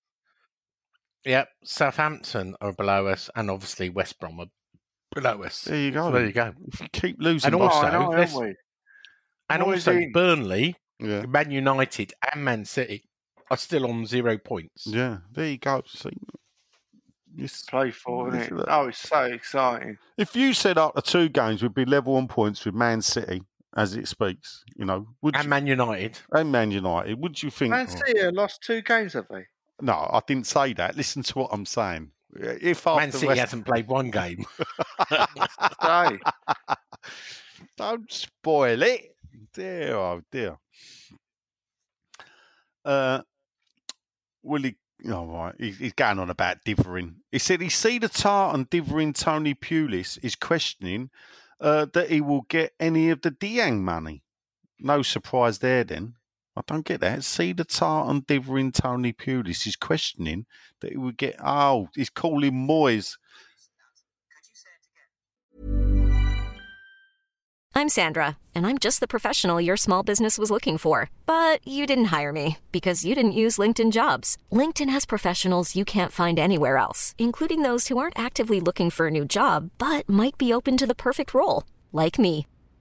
Yep, Southampton are below us, and obviously West Brom are below us. There you go. So there you go. If you keep losing, and also, Burnley, Man United, and Man City are still on 0 points. Yeah, there you go. See, just play for it. Oh, it's so exciting! If you said after 2 games we'd be level on points with Man City as it speaks, Man United, would you think? Man City have lost 2 games, have they? No, I didn't say that. Listen to what I'm saying. If Man City hasn't played one game. No. Don't spoil it. Dear, oh dear. Will he? Oh, right. He's going on about Dithering. He said he's seen the tar and Dithering Tony Pulis is questioning that he will get any of the Dieng money. No surprise there then. I don't get that. See the tar and Dithering Tony Pulis is questioning that he would get... Oh, he's calling Moyes. I'm Sandra, and I'm just the professional your small business was looking for. But you didn't hire me because you didn't use LinkedIn Jobs. LinkedIn has professionals you can't find anywhere else, including those who aren't actively looking for a new job, but might be open to the perfect role, like me.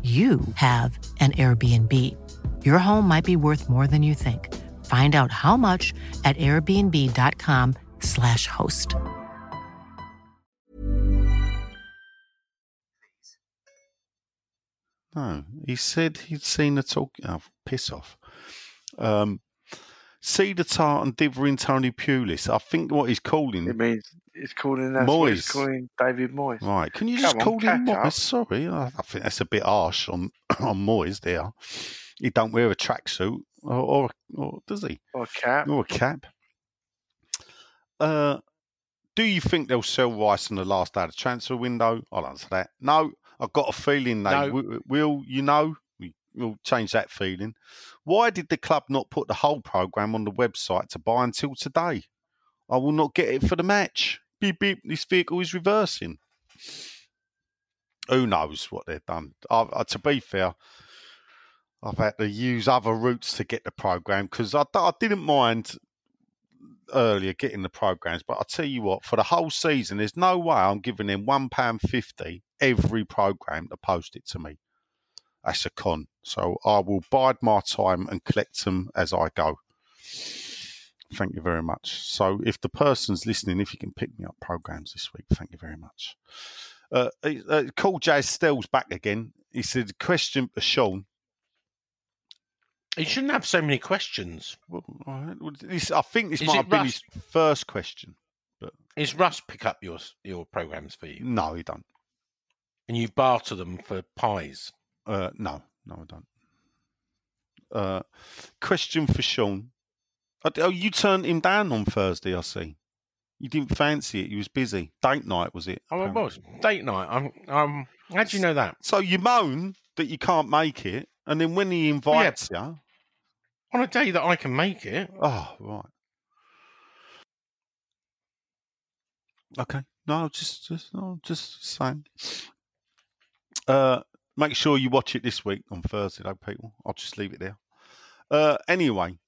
you have an Airbnb. Your home might be worth more than you think. Find out how much at airbnb.com/host. No, he said he'd seen the talk. Oh, piss off. See the tart and Dithering Tony Pulis. I think what he's calling... It means... It's calling that Moyes. It's calling David Moyes. Right. Can you Come just on, call him Moyes? Up. Sorry. I think that's a bit harsh on Moyes there. He don't wear a tracksuit or does he? Or a cap. Or a cap. Do you think they'll sell Rice in the last day of the transfer window? I'll answer that. No. I've got a feeling they will. You know, we'll change that feeling. Why did the club not put the whole programme on the website to buy until today? I will not get it for the match. Beep, beep, this vehicle is reversing. Who knows what they've done? To be fair, I've had to use other routes to get the programme because I didn't mind earlier getting the programmes, but I'll tell you what, for the whole season, there's no way I'm giving them £1.50 every programme to post it to me. That's a con. So I will bide my time and collect them as I go. Thank you very much. So if the person's listening, if you can pick me up programmes this week, thank you very much. Cool Jazz Stell's back again. He said, question for Sean. He shouldn't have so many questions. Well, I think this might have been his first question. But... Is Russ pick up your programmes for you? No, he don't. And you barter them for pies? No, I don't. Question for Sean. Oh, you turned him down on Thursday, I see. You didn't fancy it. You was busy. Date night, was it? Oh, it was. Date night. How do you know that? So you moan that you can't make it, and then when he invites you... On a day that I can make it. Oh, right. Okay. No, just saying. Make sure you watch it this week on Thursday, though, people. I'll just leave it there. Anyway...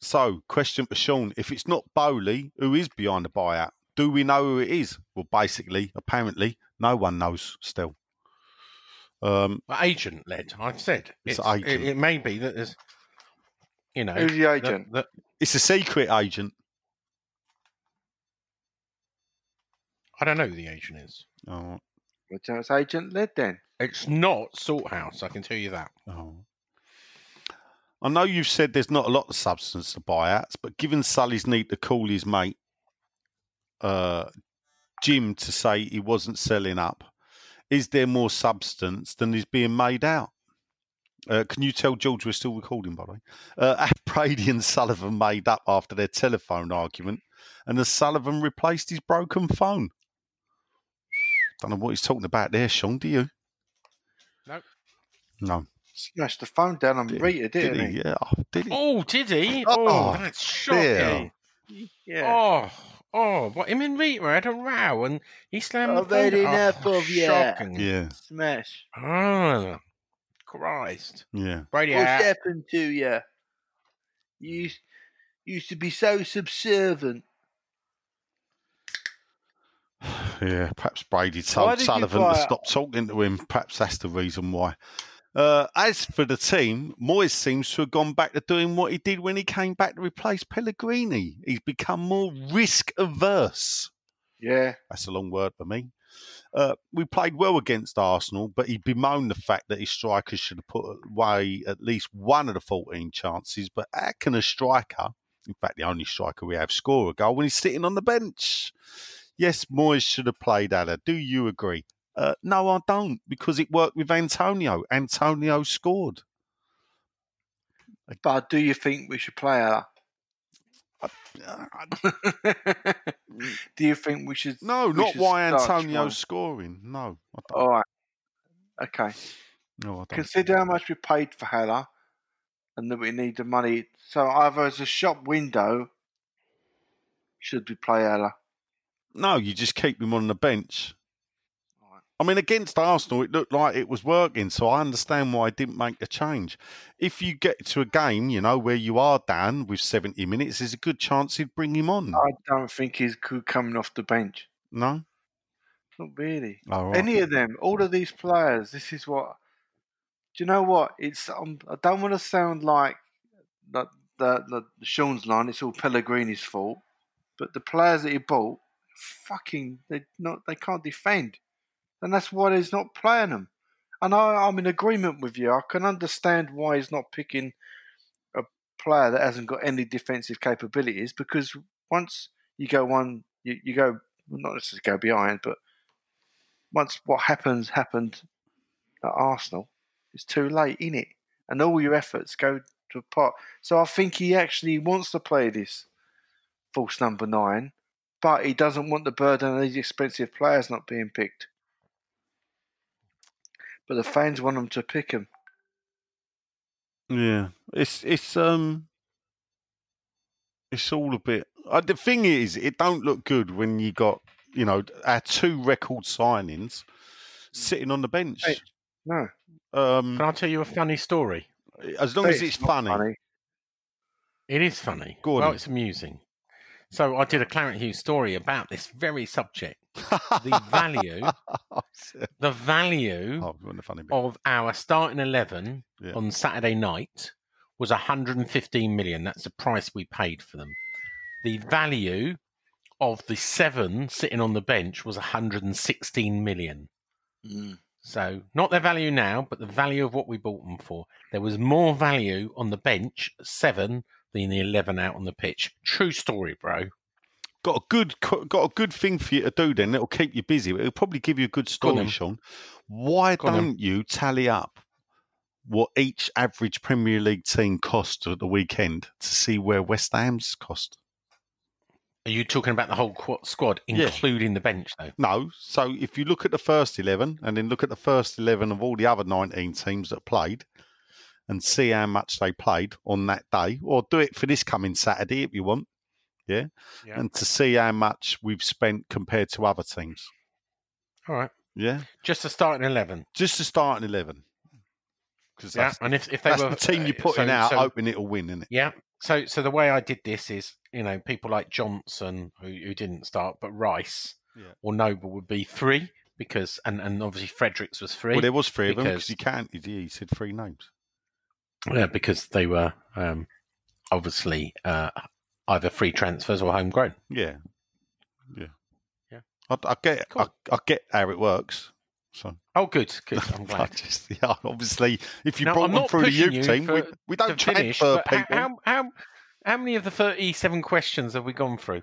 So, question for Sean. If it's not Bowley, who is behind the buyout? Do we know who it is? Well, basically, apparently, no one knows still. Agent-led, I've said. It may be that there's, you know... Who's the agent? It's a secret agent. I don't know who the agent is. Oh. Well, it's agent-led then. It's not Salthouse, I can tell you that. Oh. I know you've said there's not a lot of substance to buyouts, but given Sully's need to call his mate Jim to say he wasn't selling up? Is there more substance than is being made out? Can you tell George we're still recording, by the way? Have Brady and Sullivan made up after their telephone argument, and has Sullivan replaced his broken phone? Don't know what he's talking about there, Sean, do you? No. No. Smashed the phone down on Rita, didn't he? Yeah. Did he? Oh, that's shocking. Yeah. Oh, what, him and Rita had a row and he slammed the phone. Shocking. Yeah. Smash. Oh, Christ. Yeah. Brady, what's happened to you? You used to be so subservient. Yeah, perhaps Brady told Sullivan to stop talking to him. Perhaps that's the reason why. As for the team, Moyes seems to have gone back to doing what he did when he came back to replace Pellegrini. He's become more risk-averse. Yeah. That's a long word for me. We played well against Arsenal, but he bemoaned the fact that his strikers should have put away at least one of the 14 chances. But how can a striker, in fact the only striker we have, score a goal when he's sitting on the bench? Yes, Moyes should have played Ala. Do you agree? No, I don't, because it worked with Antonio. Antonio scored. But do you think we should play Ala? Do you think we should? No, not why Antonio's scoring. No. I don't. All right. Okay. No, I don't. Consider how much we paid for Ala and that we need the money. So either as a shop window, should we play Ala? No, you just keep him on the bench. Right. I mean, against Arsenal, it looked like it was working, so I understand why I didn't make the change. If you get to a game, you know, where you are down with 70 minutes, there's a good chance he'd bring him on. I don't think he's good coming off the bench. No? Not really. Oh, right. Any of them, all of these players, this is what... Do you know what? It's I don't want to sound like the Sean's line, it's all Pellegrini's fault, but the players that he bought, they can't defend, and that's why he's not playing them. And I'm in agreement with you. I can understand why he's not picking a player that hasn't got any defensive capabilities, because once you go one, you go not necessarily go behind, but once what happened at Arsenal, it's too late, innit? And all your efforts go to a pot. So I think he actually wants to play this false number 9. But he doesn't want the burden of these expensive players not being picked. But the fans want them to pick him. Yeah, it's all a bit. The thing is, it don't look good when you got our two record signings sitting on the bench. Hey, no. Can I tell you a funny story? As long as it's funny. It is funny. Go on. Well, it's amusing. So I did a Clarence Hughes story about this very subject, the value of our starting 11 on Saturday night was 115 million. That's the price we paid for them. The value of the 7 sitting on the bench was 116 million. Mm. So not their value now, but the value of what we bought them for. There was more value on the bench, 7, than the 11 out on the pitch. True story, bro. Got a good thing for you to do then. It'll keep you busy. It'll probably give you a good story, Sean. Why don't you tally up what each average Premier League team cost at the weekend to see where West Ham's cost? Are you talking about the whole squad, including the bench, though? No. So if you look at the first 11 and then look at the first 11 of all the other 19 teams that played, and see how much they played on that day, or do it for this coming Saturday if you want, and to see how much we've spent compared to other teams. All right. Yeah? Just to start in 11. Because that's the team you're putting out, hoping it'll win, isn't it? Yeah. So the way I did this is, people like Johnson, who didn't start, but Rice or Noble would be 3, because and obviously Fredericks was 3. Well, there was 3 of them, because he said 3 names. Yeah, because they were obviously either free transfers or homegrown. Yeah. I get it. Cool. I get how it works. So. Oh, good. I'm glad. Obviously, if you brought them through the youth team, we don't transfer people. How many of the 37 questions have we gone through?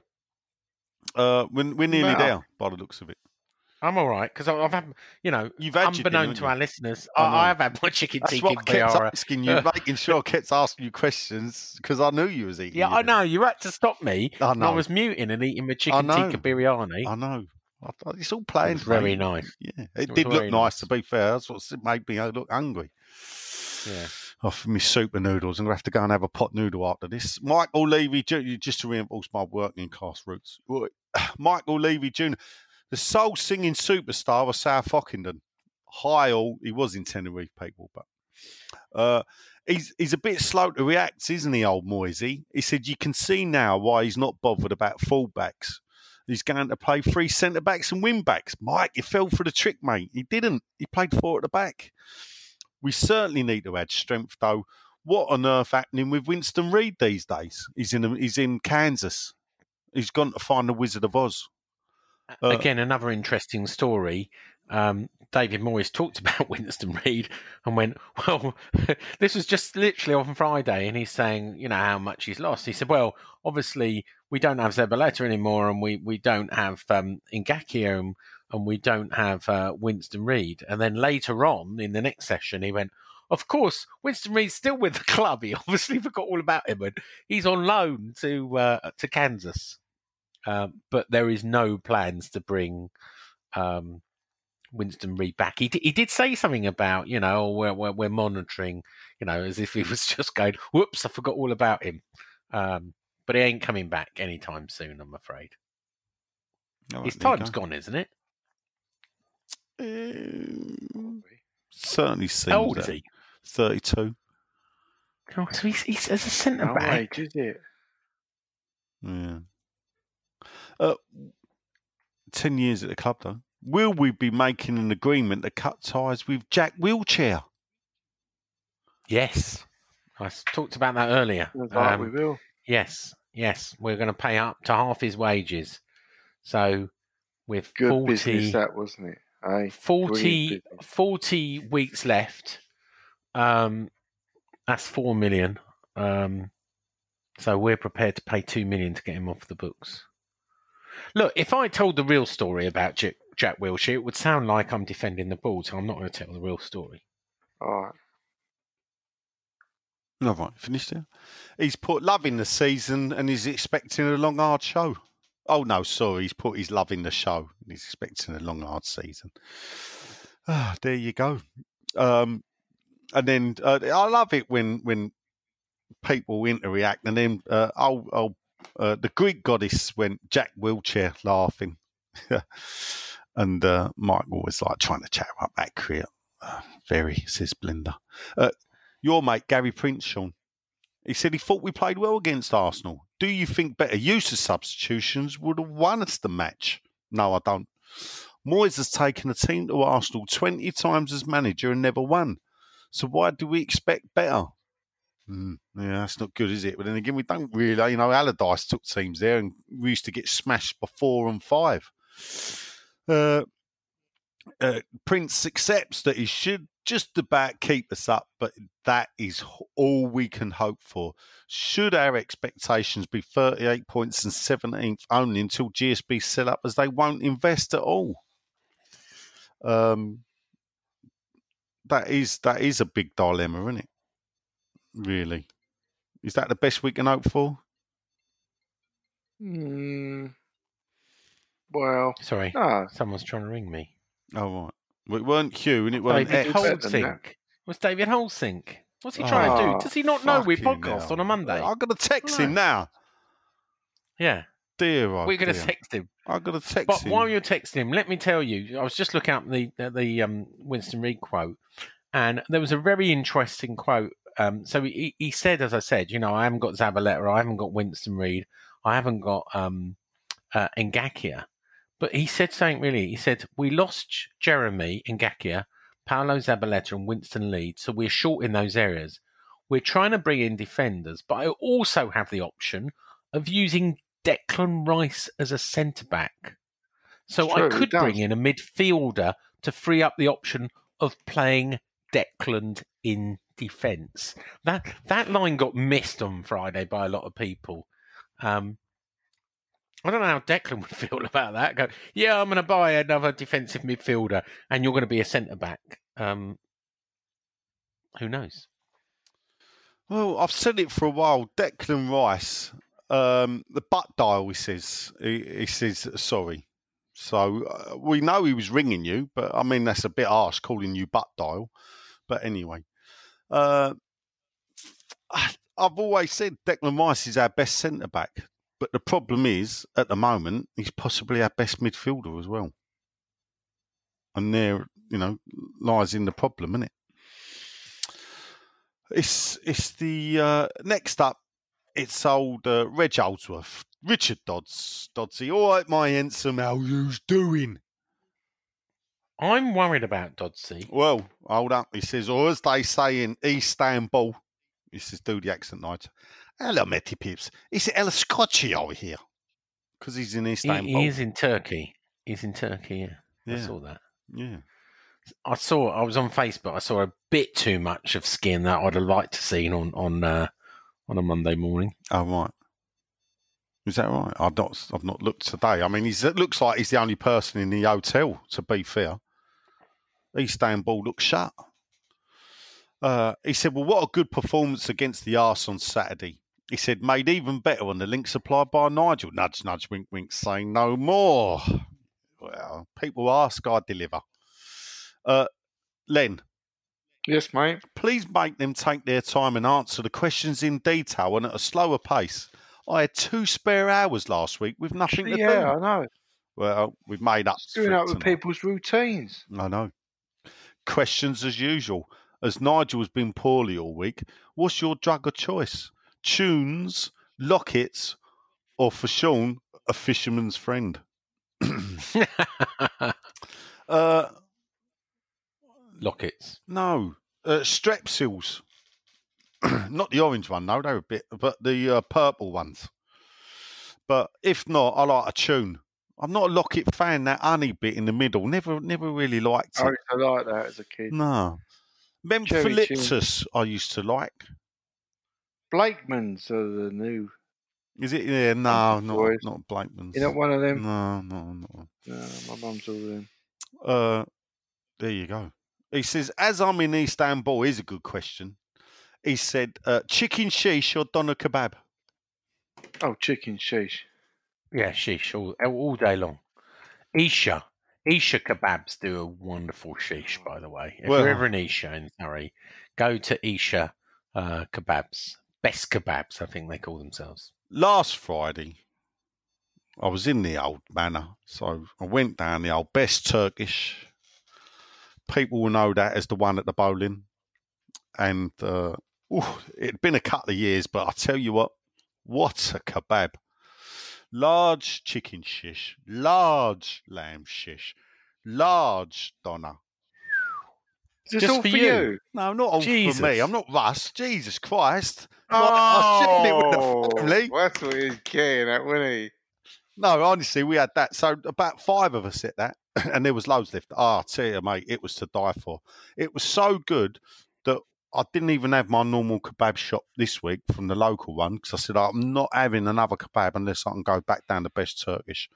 We're nearly there by the looks of it. I'm all right because I've had, you know, unbeknown to our listeners, I have had my chicken tikka masala. Asking you, making sure I kept asking you questions because I knew you was eating. Yeah, I know. You had to stop me. I know. I was muting and eating my chicken tikka biryani. I know. It's all planned. Very nice. Yeah, it did look nice. To be fair, that's what made me look hungry. Yeah. Off my soup and noodles. I'm going to have to go and have a pot noodle after this. Michael Levy, just to reinforce my working class roots. Michael Levy Jr., the soul singing superstar of South Ockenden. He was in Tenerife, people, but he's a bit slow to react, isn't he, old Moisey? He said, you can see now why he's not bothered about fullbacks. He's going to play three centre-backs and wing-backs. Mike, you fell for the trick, mate. He didn't. He played four at the back. We certainly need to add strength, though. What on earth happening with Winston Reid these days? He's in Kansas. He's gone to find the Wizard of Oz. Again, another interesting story. David Moyes talked about Winston Reid and went, well, this was just literally on Friday, and he's saying, you know, how much he's lost. He said, well, obviously, we don't have Zabaleta anymore, and we don't have Ngakia, and we don't have Winston Reid. And then later on in the next session, he went, of course, Winston Reid's still with the club. He obviously forgot all about him, and he's on loan to Kansas. But there is no plans to bring Winston Reid back. He did say something about, you know, we're monitoring, you know, as if he was just going, whoops, I forgot all about him. But he ain't coming back anytime soon, I'm afraid. No, his time's gone, isn't it? Certainly seems. How old is he? 32. Oh, so he's as a centre back, is it? Yeah. 10 years at the club, though. Will we be making an agreement to cut ties with Jack Wilshere? Yes, I talked about that earlier. We will. Yes, we're going to pay up to half his wages. So with good 40, business that, wasn't it? 40 weeks left. That's $4 million. So we're prepared to pay $2 million to get him off the books. Look, if I told the real story about Jack Wilshere, it would sound like I'm defending the ball, so I'm not going to tell the real story. All right. All right, finished there. He's put love in the season and he's expecting a long, hard show. Oh, no, sorry. He's put his love in the show and he's expecting a long, hard season. Ah, there you go. And then I love it when people interact and then the Greek goddess went Jack Wilshere laughing. And Michael was like trying to chat up that career. Very, says Blinda. Your mate, Gary Prince, Sean, he said he thought we played well against Arsenal. Do you think better use of substitutions would have won us the match? No, I don't. Moyes has taken a team to Arsenal 20 times as manager and never won. So why do we expect better? Yeah, that's not good, is it? But then again, we don't really, you know, Allardyce took teams there and we used to get smashed by 4 and 5. Prince accepts that he should just about keep us up, but that is all we can hope for. Should our expectations be 38 points and 17th only until GSB sell up, as they won't invest at all? That is a big dilemma, isn't it? Really, is that the best we can hope for? Well, sorry, someone's trying to ring me. Oh, right. Well, it weren't Hugh and it weren't Holsink. It was David Holsink. What's he trying to do? Does he not know we podcast on a Monday? I've got to text him now. Yeah. We're going to text him. I've got to text him. But while you're texting him, let me tell you, I was just looking up the Winston Reid quote, and there was a very interesting quote. So he said, as I said, you know, I haven't got Zabaleta, I haven't got Winston Reid, I haven't got Ngakia. But he said something really. He said, we lost Jeremy Ngakia, Paolo Zabaleta and Winston Reid, so we're short in those areas. We're trying to bring in defenders, but I also have the option of using Declan Rice as a centre-back. So I could bring in a midfielder to free up the option of playing Declan in defence. That line got missed on Friday by a lot of people. I don't know how Declan would feel about that. Go, yeah, I'm going to buy another defensive midfielder and you're going to be a centre-back. Who knows? Well, I've said it for a while. Declan Rice, the butt dial, he says, sorry. So we know he was ringing you, but I mean, that's a bit harsh calling you butt dial. But anyway, I've always said Declan Rice is our best centre-back. But the problem is, at the moment, he's possibly our best midfielder as well. And there, you know, lies in the problem, isn't it? It's the... next up, it's old Reg Holdsworth. Richard Dodds. Dodsy, all right, my handsome, how you's doing? I'm worried about Dodsy. Well, hold up. He says, or as they say in Istanbul, he says, do the accent, Nigel. Hello, Matty Pips. It's El Scotchy over here. Because he's in Istanbul. He is in Turkey. He's in Turkey, yeah. I saw that. Yeah. I was on Facebook. I saw a bit too much of skin that I'd have liked to see on a Monday morning. Oh, right. Is that right? I've not looked today. I mean, it looks like he's the only person in the hotel, to be fair. Istanbul looks shut. He said, well, what a good performance against the Arse on Saturday. He said, made even better on the link supplied by Nigel. Nudge, nudge, wink, wink, say no more. Well, people ask, I deliver. Len. Yes, mate. Please make them take their time and answer the questions in detail and at a slower pace. I had 2 spare hours last week with nothing to do. Yeah, I know. Well, we've made up. It's doing up with people's routines. I know. Questions as usual. As Nigel has been poorly all week, what's your drug of choice? Tunes, Lockets, or for Sean, a fisherman's friend? Lockets. No. Strepsils. Not the orange one, no, they're a bit, but the purple ones. But if not, I like a tune. I'm not a Locket fan, that honey bit in the middle. Never really liked it. I like that as a kid. No. Memphiliptus, I used to like. Blakeman's are the new. Is it? Yeah, no, not Blakeman's. You're not one of them? No. No, my mum's all them. There you go. He says, as I'm in Istanbul, here's a good question. He said, chicken sheesh or doner kebab? Oh, chicken sheesh. Yeah, sheesh all day long. Isha kebabs do a wonderful sheesh, by the way. If you're ever in Isha in Surrey, go to Isha kebabs. Best kebabs, I think they call themselves. Last Friday, I was in the old manor, so I went down the old Best Turkish. People will know that as the one at the bowling. And it'd been a couple of years, but I tell you what a kebab. Large chicken shish, large lamb shish, large doner. Is this all for you? No, not all for me. I'm not Russ. Jesus Christ. Oh, I was sitting it with the family. That's what he was getting at, wasn't he? No, honestly, we had that. So about 5 of us at that, and there was loads left. I tell you, mate, it was to die for. It was so good that I didn't even have my normal kebab shop this week from the local one because I said, I'm not having another kebab unless I can go back down to Best Turkish.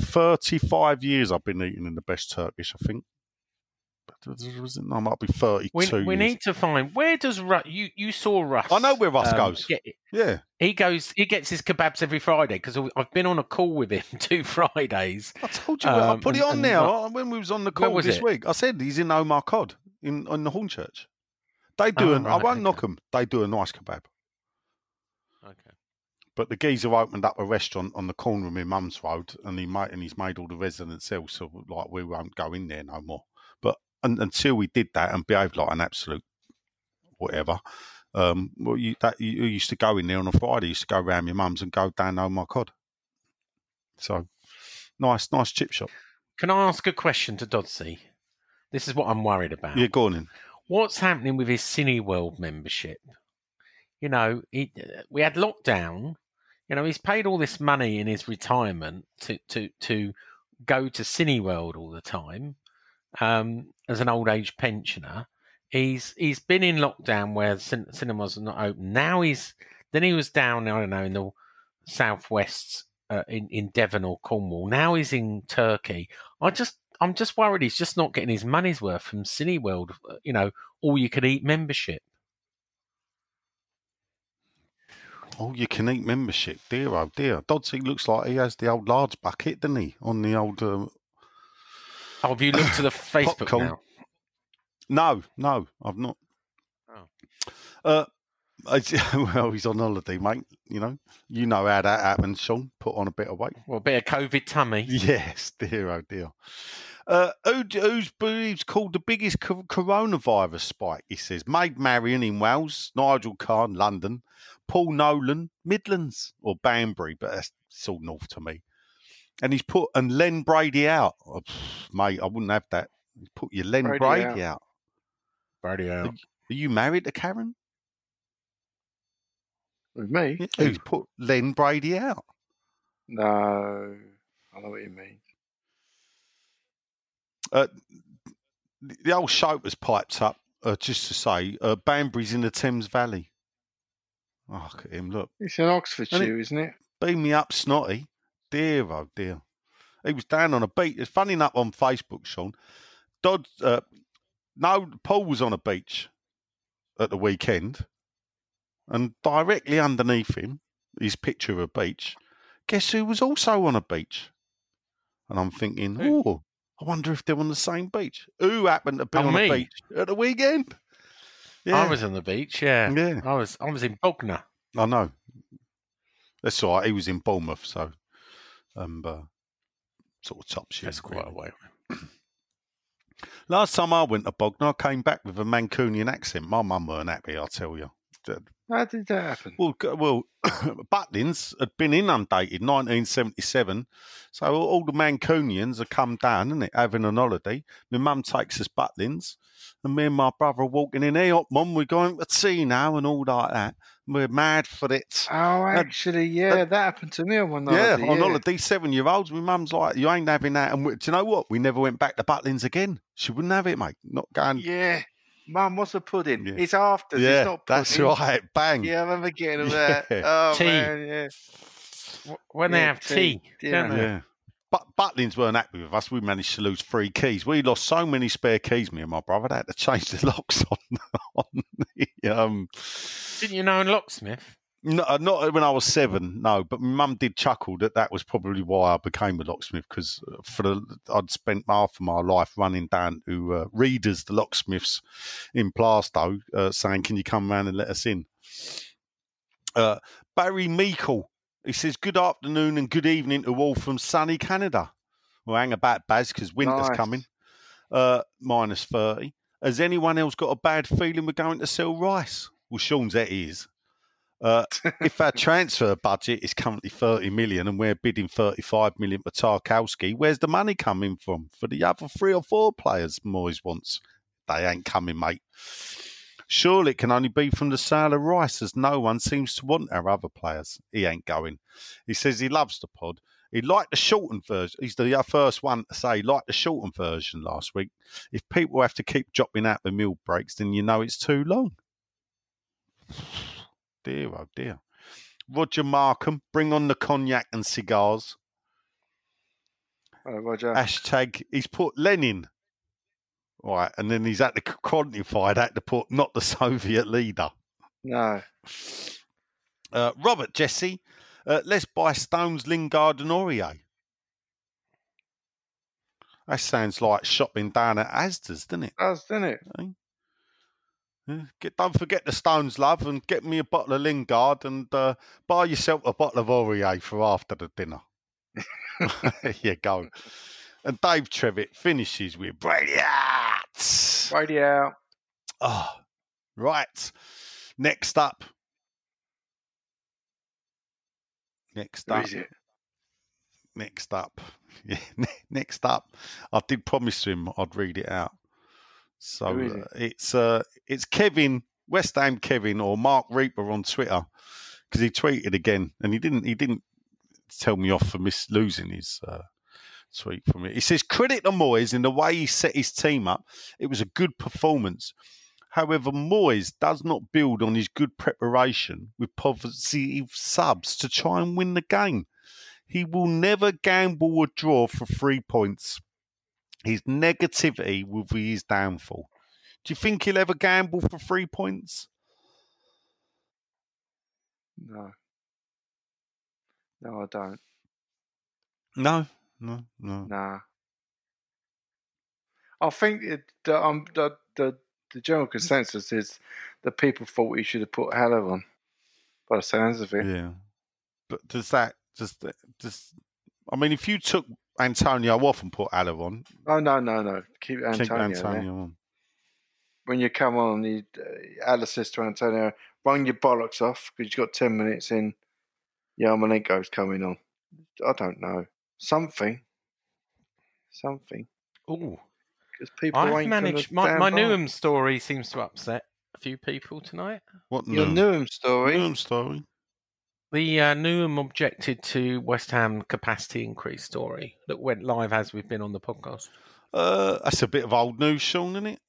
35 years I've been eating in the Best Turkish, I think. I might be 32 we need to find, where does Russ... You saw Russ. I know where Russ goes. Yeah. He gets his kebabs every Friday because I've been on a call with him 2 Fridays. I told you, I put it on now. When we was on the call this week, I said he's in Omar Cod in the Hornchurch. They do, I won't knock them. They do a nice kebab. Okay. But the geezer opened up a restaurant on the corner of my mum's road, and he's made all the residents ill, so like we won't go in there no more. But until we did that and behaved like an absolute whatever, you used to go in there on a Friday. You used to go round your mum's and go down. Oh my God! So nice chip shop. Can I ask a question to Dodsy? This is what I'm worried about. Yeah, go on in. What's happening with his Cineworld membership? You know, we had lockdown. You know, he's paid all this money in his retirement to go to Cineworld all the time as an old age pensioner. He's been in lockdown where cinemas are not open. Now he was down, I don't know, in the southwest in Devon or Cornwall. Now he's in Turkey. I'm just worried he's just not getting his money's worth from Cineworld, you know, all-you-can-eat membership. All-you-can-eat membership, dear, oh dear. Dodsey looks like he has the old large bucket, doesn't he, on the old... Oh, have you looked to the Facebook popcorn now? No, I've not. Oh. Well, he's on holiday, mate. You know how that happens, Sean. Put on a bit of weight. Well, a bit of COVID tummy. Yes, dear, oh dear. Who's believed called the biggest coronavirus spike? He says, Maid Marian in Wales, Nigel Carr in London, Paul Nolan, Midlands, or Banbury, but that's all north to me. And he's put Len Brady out. Oh, mate, I wouldn't have that. You put your Len Brady out. Brady out. Are you married to Karen? With me? Yeah, who's put Len Brady out? No, I know what you mean. The old show was piped up, just to say, Banbury's in the Thames Valley. Oh, look at him, look. It's in Oxfordshire, isn't it? Beam me up, Snotty. Dear, oh dear. He was down on a beach. It's funny enough on Facebook, Sean. Paul was on a beach at the weekend, and directly underneath him, his picture of a beach, guess who was also on a beach? And I'm thinking, oh, I wonder if they're on the same beach. Who happened to be on the beach at the weekend? Yeah. I was on the beach, yeah. I was in Bognor. I know. That's all right. He was in Bournemouth, so... sort of top shit. That's quite a way. Last time I went to Bognor, I came back with a Mancunian accent. My mum weren't happy, I tell you. How did that happen? Well, Butlins had been inundated 1977, so all the Mancunians had come down, and having an holiday. My mum takes us Butlins, and me and my brother are walking in. Hey, up, Mum, we're going to tea now, and all like that. We're mad for it. Oh, actually, yeah, that happened to me on one night. Yeah, on holiday, 7-year-olds. My mum's like, you ain't having that. And do you know what? We never went back to Butlins again. She wouldn't have it, mate. Not going. Yeah. Mum, what's a pudding? Yeah. It's after. Yeah, it's not pudding. That's right. Bang. Yeah, I remember getting all that. Oh, tea. Man, yeah. When they have tea, don't they? Yeah. But Butlins weren't happy with us. We managed to lose 3 keys. We lost so many spare keys, me and my brother, they had to change the locks on the... Didn't you know a locksmith? No, not when I was 7, no. But my mum did chuckle that was probably why I became a locksmith, because I'd spent half of my life running down to Readers, the locksmiths in Plastow, saying, can you come round and let us in? Barry Meikle. He says, good afternoon and good evening to all from sunny Canada. Well, hang about, Baz, because winter's coming. Minus 30. Has anyone else got a bad feeling we're going to sell rice? Well, Sean's that is. If our transfer budget is currently 30 million and we're bidding 35 million for Tarkowski, where's the money coming from for the other 3 or 4 players Moyes wants? They ain't coming, mate. Surely it can only be from the sale of Rice, as no one seems to want our other players. He ain't going. He says he loves the pod. He liked the shortened version. He's the first one to say he liked the shortened version last week. If people have to keep dropping out the meal breaks, then you know it's too long. Dear, oh dear. Roger Markham, bring on the cognac and cigars. Hello, Roger. # he's put Lenin. Right, and then he's had to quantify that to put not the Soviet leader. No. Robert Jesse, let's buy Stones, Lingard and Aurier. That sounds like shopping down at Asda's, doesn't it? Does, doesn't it? Yeah. Don't forget the Stones, love, and get me a bottle of Lingard and buy yourself a bottle of Aurier for after the dinner. There you go. And Dave Trevitt finishes with Brady out. Brady out. Oh, right. Next up. Yeah, next up. I did promise him I'd read it out. So it's Kevin, West Ham Kevin, or Mark Reaper on Twitter, because he tweeted again, and he didn't tell me off for losing his. Tweet from it. He says, credit to Moyes in the way he set his team up. It was a good performance. However, Moyes does not build on his good preparation with positive subs to try and win the game. He will never gamble or draw for 3 points. His negativity will be his downfall. Do you think he'll ever gamble for 3 points? No. No, I don't. No. Nah. I think the general consensus is that people thought he should have put Hallow on, by the sounds of it. Yeah. But does that just I mean, if you took Antonio off and put Hallow on. Oh, no. Keep Antonio on. When you come on, you Hallow says to Antonio, run your bollocks off because you've got 10 minutes in. Yarmolenko's coming on. I don't know. Something. Oh, because people I've managed my Newham story seems to upset a few people tonight. What your Newham story? The Newham objected to West Ham capacity increase story that went live as we've been on the podcast. That's a bit of old news, Sean, isn't it?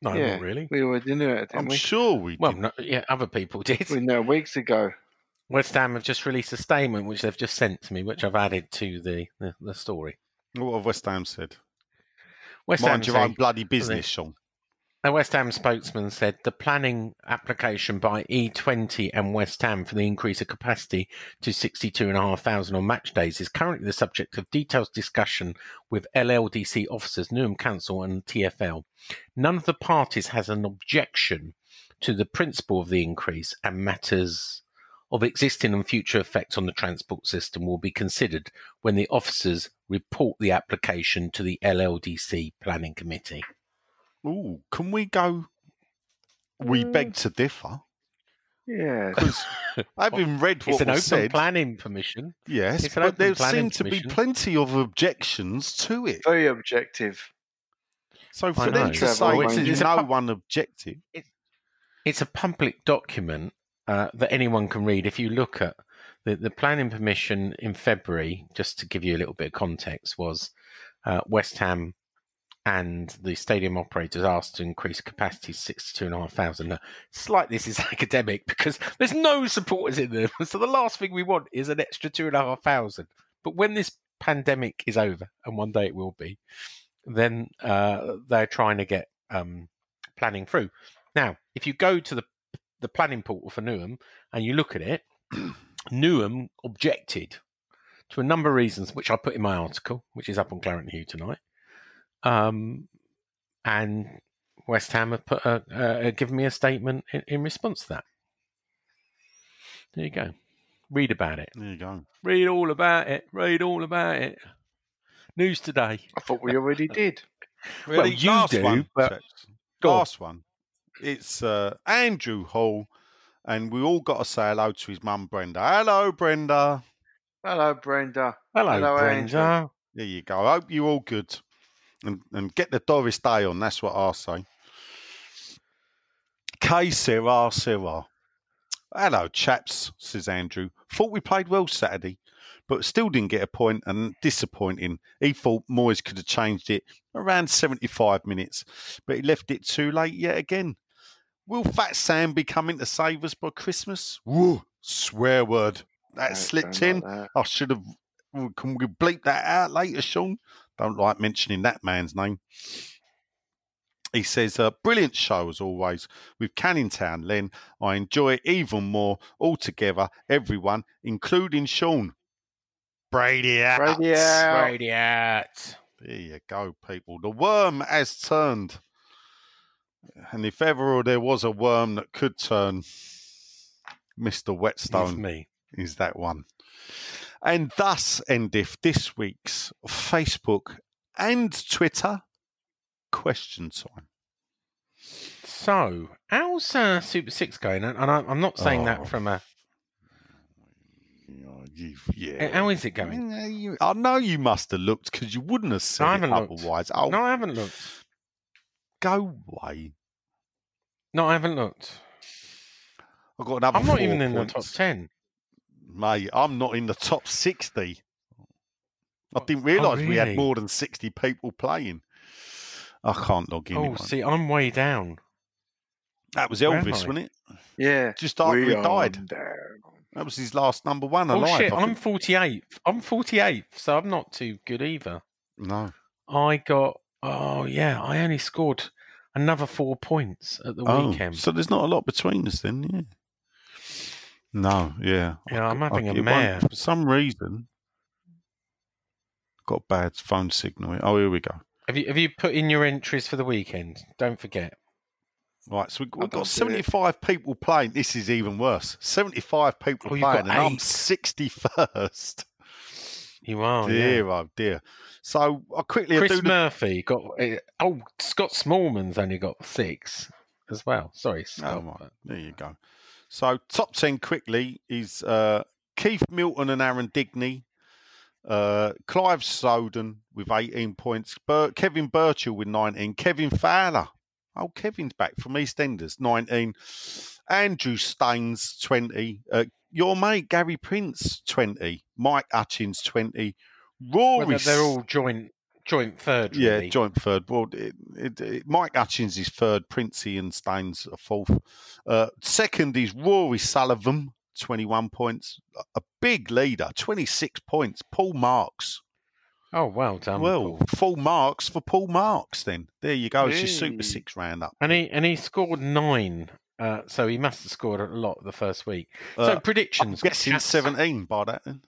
No, not really. We already knew it. Didn't we? Sure we did. Well, other people did. We know weeks ago. West Ham have just released a statement which they've just sent to me, which I've added to the story. What have West Ham said? Mind your own bloody business, Sean. A West Ham spokesman said the planning application by E20 and West Ham for the increase of capacity to 62,500 on match days is currently the subject of detailed discussion with LLDC officers, Newham Council and TfL. None of the parties has an objection to the principle of the increase and matters of existing and future effects on the transport system will be considered when the officers report the application to the LLDC Planning Committee. Ooh, can we go? We beg to differ. Yeah. Because having read what was said... It's an open planning permission. Yes, but there seem to be plenty of objections to it. Very objective. So for them to say there's no one objective... It's a public document that anyone can read. If you look at the planning permission in February, just to give you a little bit of context, was West Ham and the stadium operators asked to increase capacity to 62,500. Now, it's like this is academic because there's no supporters in there. So the last thing we want is an extra 2,500. But when this pandemic is over, and one day it will be, then they're trying to get planning through. Now, if you go to the planning portal for Newham and you look at it, Newham objected to a number of reasons, which I put in my article, which is up on Clarence Hughes tonight. And West Ham have put given me a statement in response to that. There you go. Read about it. There you go. Read all about it. News today. I thought we already did. Really? Well, last one. It's Andrew Hall, and we all got to say hello to his mum, Brenda. Hello, Brenda. Hello, Brenda. There you go. I hope you're all good. And get the Doris Day on, that's what I say. Que sera, sera. Hello, chaps, says Andrew. Thought we played well Saturday, but still didn't get a point and disappointing. He thought Moyes could have changed it around 75 minutes, but he left it too late yet again. Will Fat Sam be coming to save us by Christmas? Woo, swear word. That slipped in. Like that. I should have... Can we bleep that out later, Sean? Don't like mentioning that man's name. He says, brilliant show as always with Canning Town Len. I enjoy it even more altogether, everyone, including Sean. Brady out. There you go, people. The worm has turned. And if ever there was a worm that could turn, Mr. Whetstone is that one. And thus endeth this week's Facebook and Twitter question time. So, how's Super 6 going? And I'm not saying that from a... Yeah. How is it going? I know you must have looked because you wouldn't have said it otherwise. Oh, no, I haven't looked. Go away. No, I haven't looked. I've got another I'm not even points. In the top 10. Mate, I'm not in the top 60. I didn't realise we had more than 60 people playing. I can't log in. Oh, anyone. See, I'm way down. That was Elvis, wasn't it? Yeah. Just after we died. That was his last number one alive. Oh shit! I'm 48th. I'm 48th, so I'm not too good either. No. I got. Oh yeah, I only scored another 4 points at the weekend. So there's not a lot between us then, yeah. No, yeah. Yeah, I'm having a mare. For some reason, got bad phone signal. Oh, here we go. Have you put in your entries for the weekend? Don't forget. Right, so we've got 75 people playing. This is even worse. 75 people playing, and I'm 61st. You are, dear. So I quickly... Chris Murphy got... Oh, Scott Smallman's only got 6 as well. Sorry, Scott. Oh, right. There you go. So top 10 quickly is Keith Milton and Aaron Digney, Clive Soden with 18 points, Kevin Birchall with 19, Kevin Fowler. Oh, Kevin's back from EastEnders, 19. Andrew Staines, 20. Your mate, Gary Prince, 20. Mike Hutchins, 20. Rory... Well, they're all joint third, really. Yeah, joint third. Well, Mike Hutchins is third. Princey and Staines are fourth. Second is Rory Sullivan, 21 points. A big leader, 26 points. Paul Marks. Oh, well done. Well, full marks for Paul Marks then. There you go. It's your Super Six round-up. And he scored 9, so he must have scored a lot the first week. So predictions. I'm guessing 17 by that then.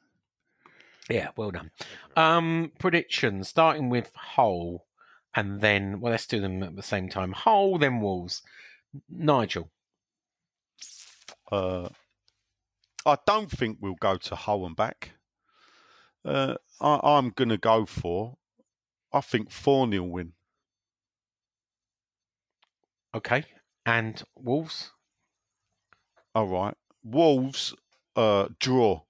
Yeah, well done. Predictions, starting with Hull, and then, well, let's do them at the same time. Hull, then Wolves. Nigel. I don't think we'll go to Hull and back. I'm going to go for, I think, 4-0 win. Okay. And Wolves? All right. Wolves, draw.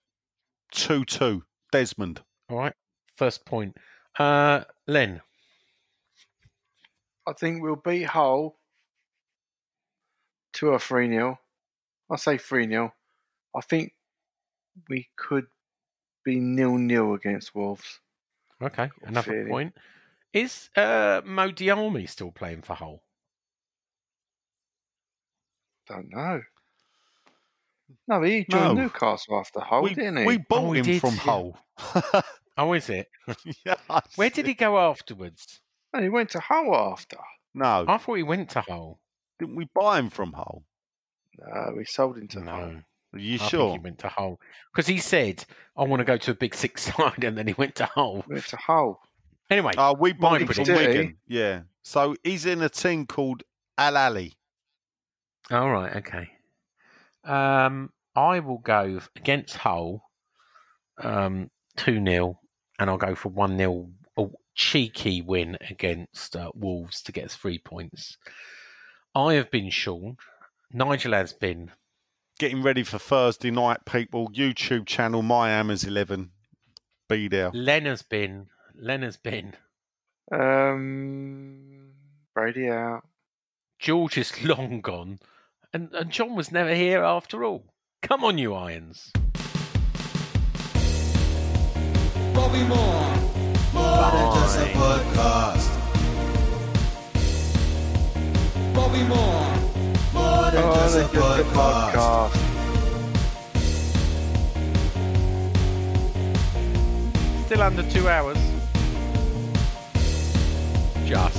2-2. Desmond. All right. First point. Len? I think we'll beat Hull 2-3-0. I say 3-0. I think we could be 0-0 against Wolves. Okay, another point. Is Mo Diarmi still playing for Hull? Don't know. No, he joined Newcastle after Hull, didn't he? We bought him from Hull. Oh, is it? Yeah. Where did he go afterwards? No, he went to Hull after. No. I thought he went to Hull. Didn't we buy him from Hull? No, we sold him to Hull. Are you sure? I think he went to Hull. Because he said, I want to go to a big six side, and then he went to Hull. Went to Hull. Anyway. We bought him from Wigan. Yeah. So he's in a team called Al Ahly. All right. Okay. I will go against Hull 2-0, and I'll go for 1-0, a cheeky win against Wolves to get us 3 points. I have been Sean. Nigel has been... Getting ready for Thursday night, people. YouTube channel, My Hammers 11. Be there. Len has been. Brady out. George is long gone. And John was never here after all. Come on, you Irons. Bobby Moore. Managers of Podcast. Bobby Moore. Podcast. Still under 2 hours. Just.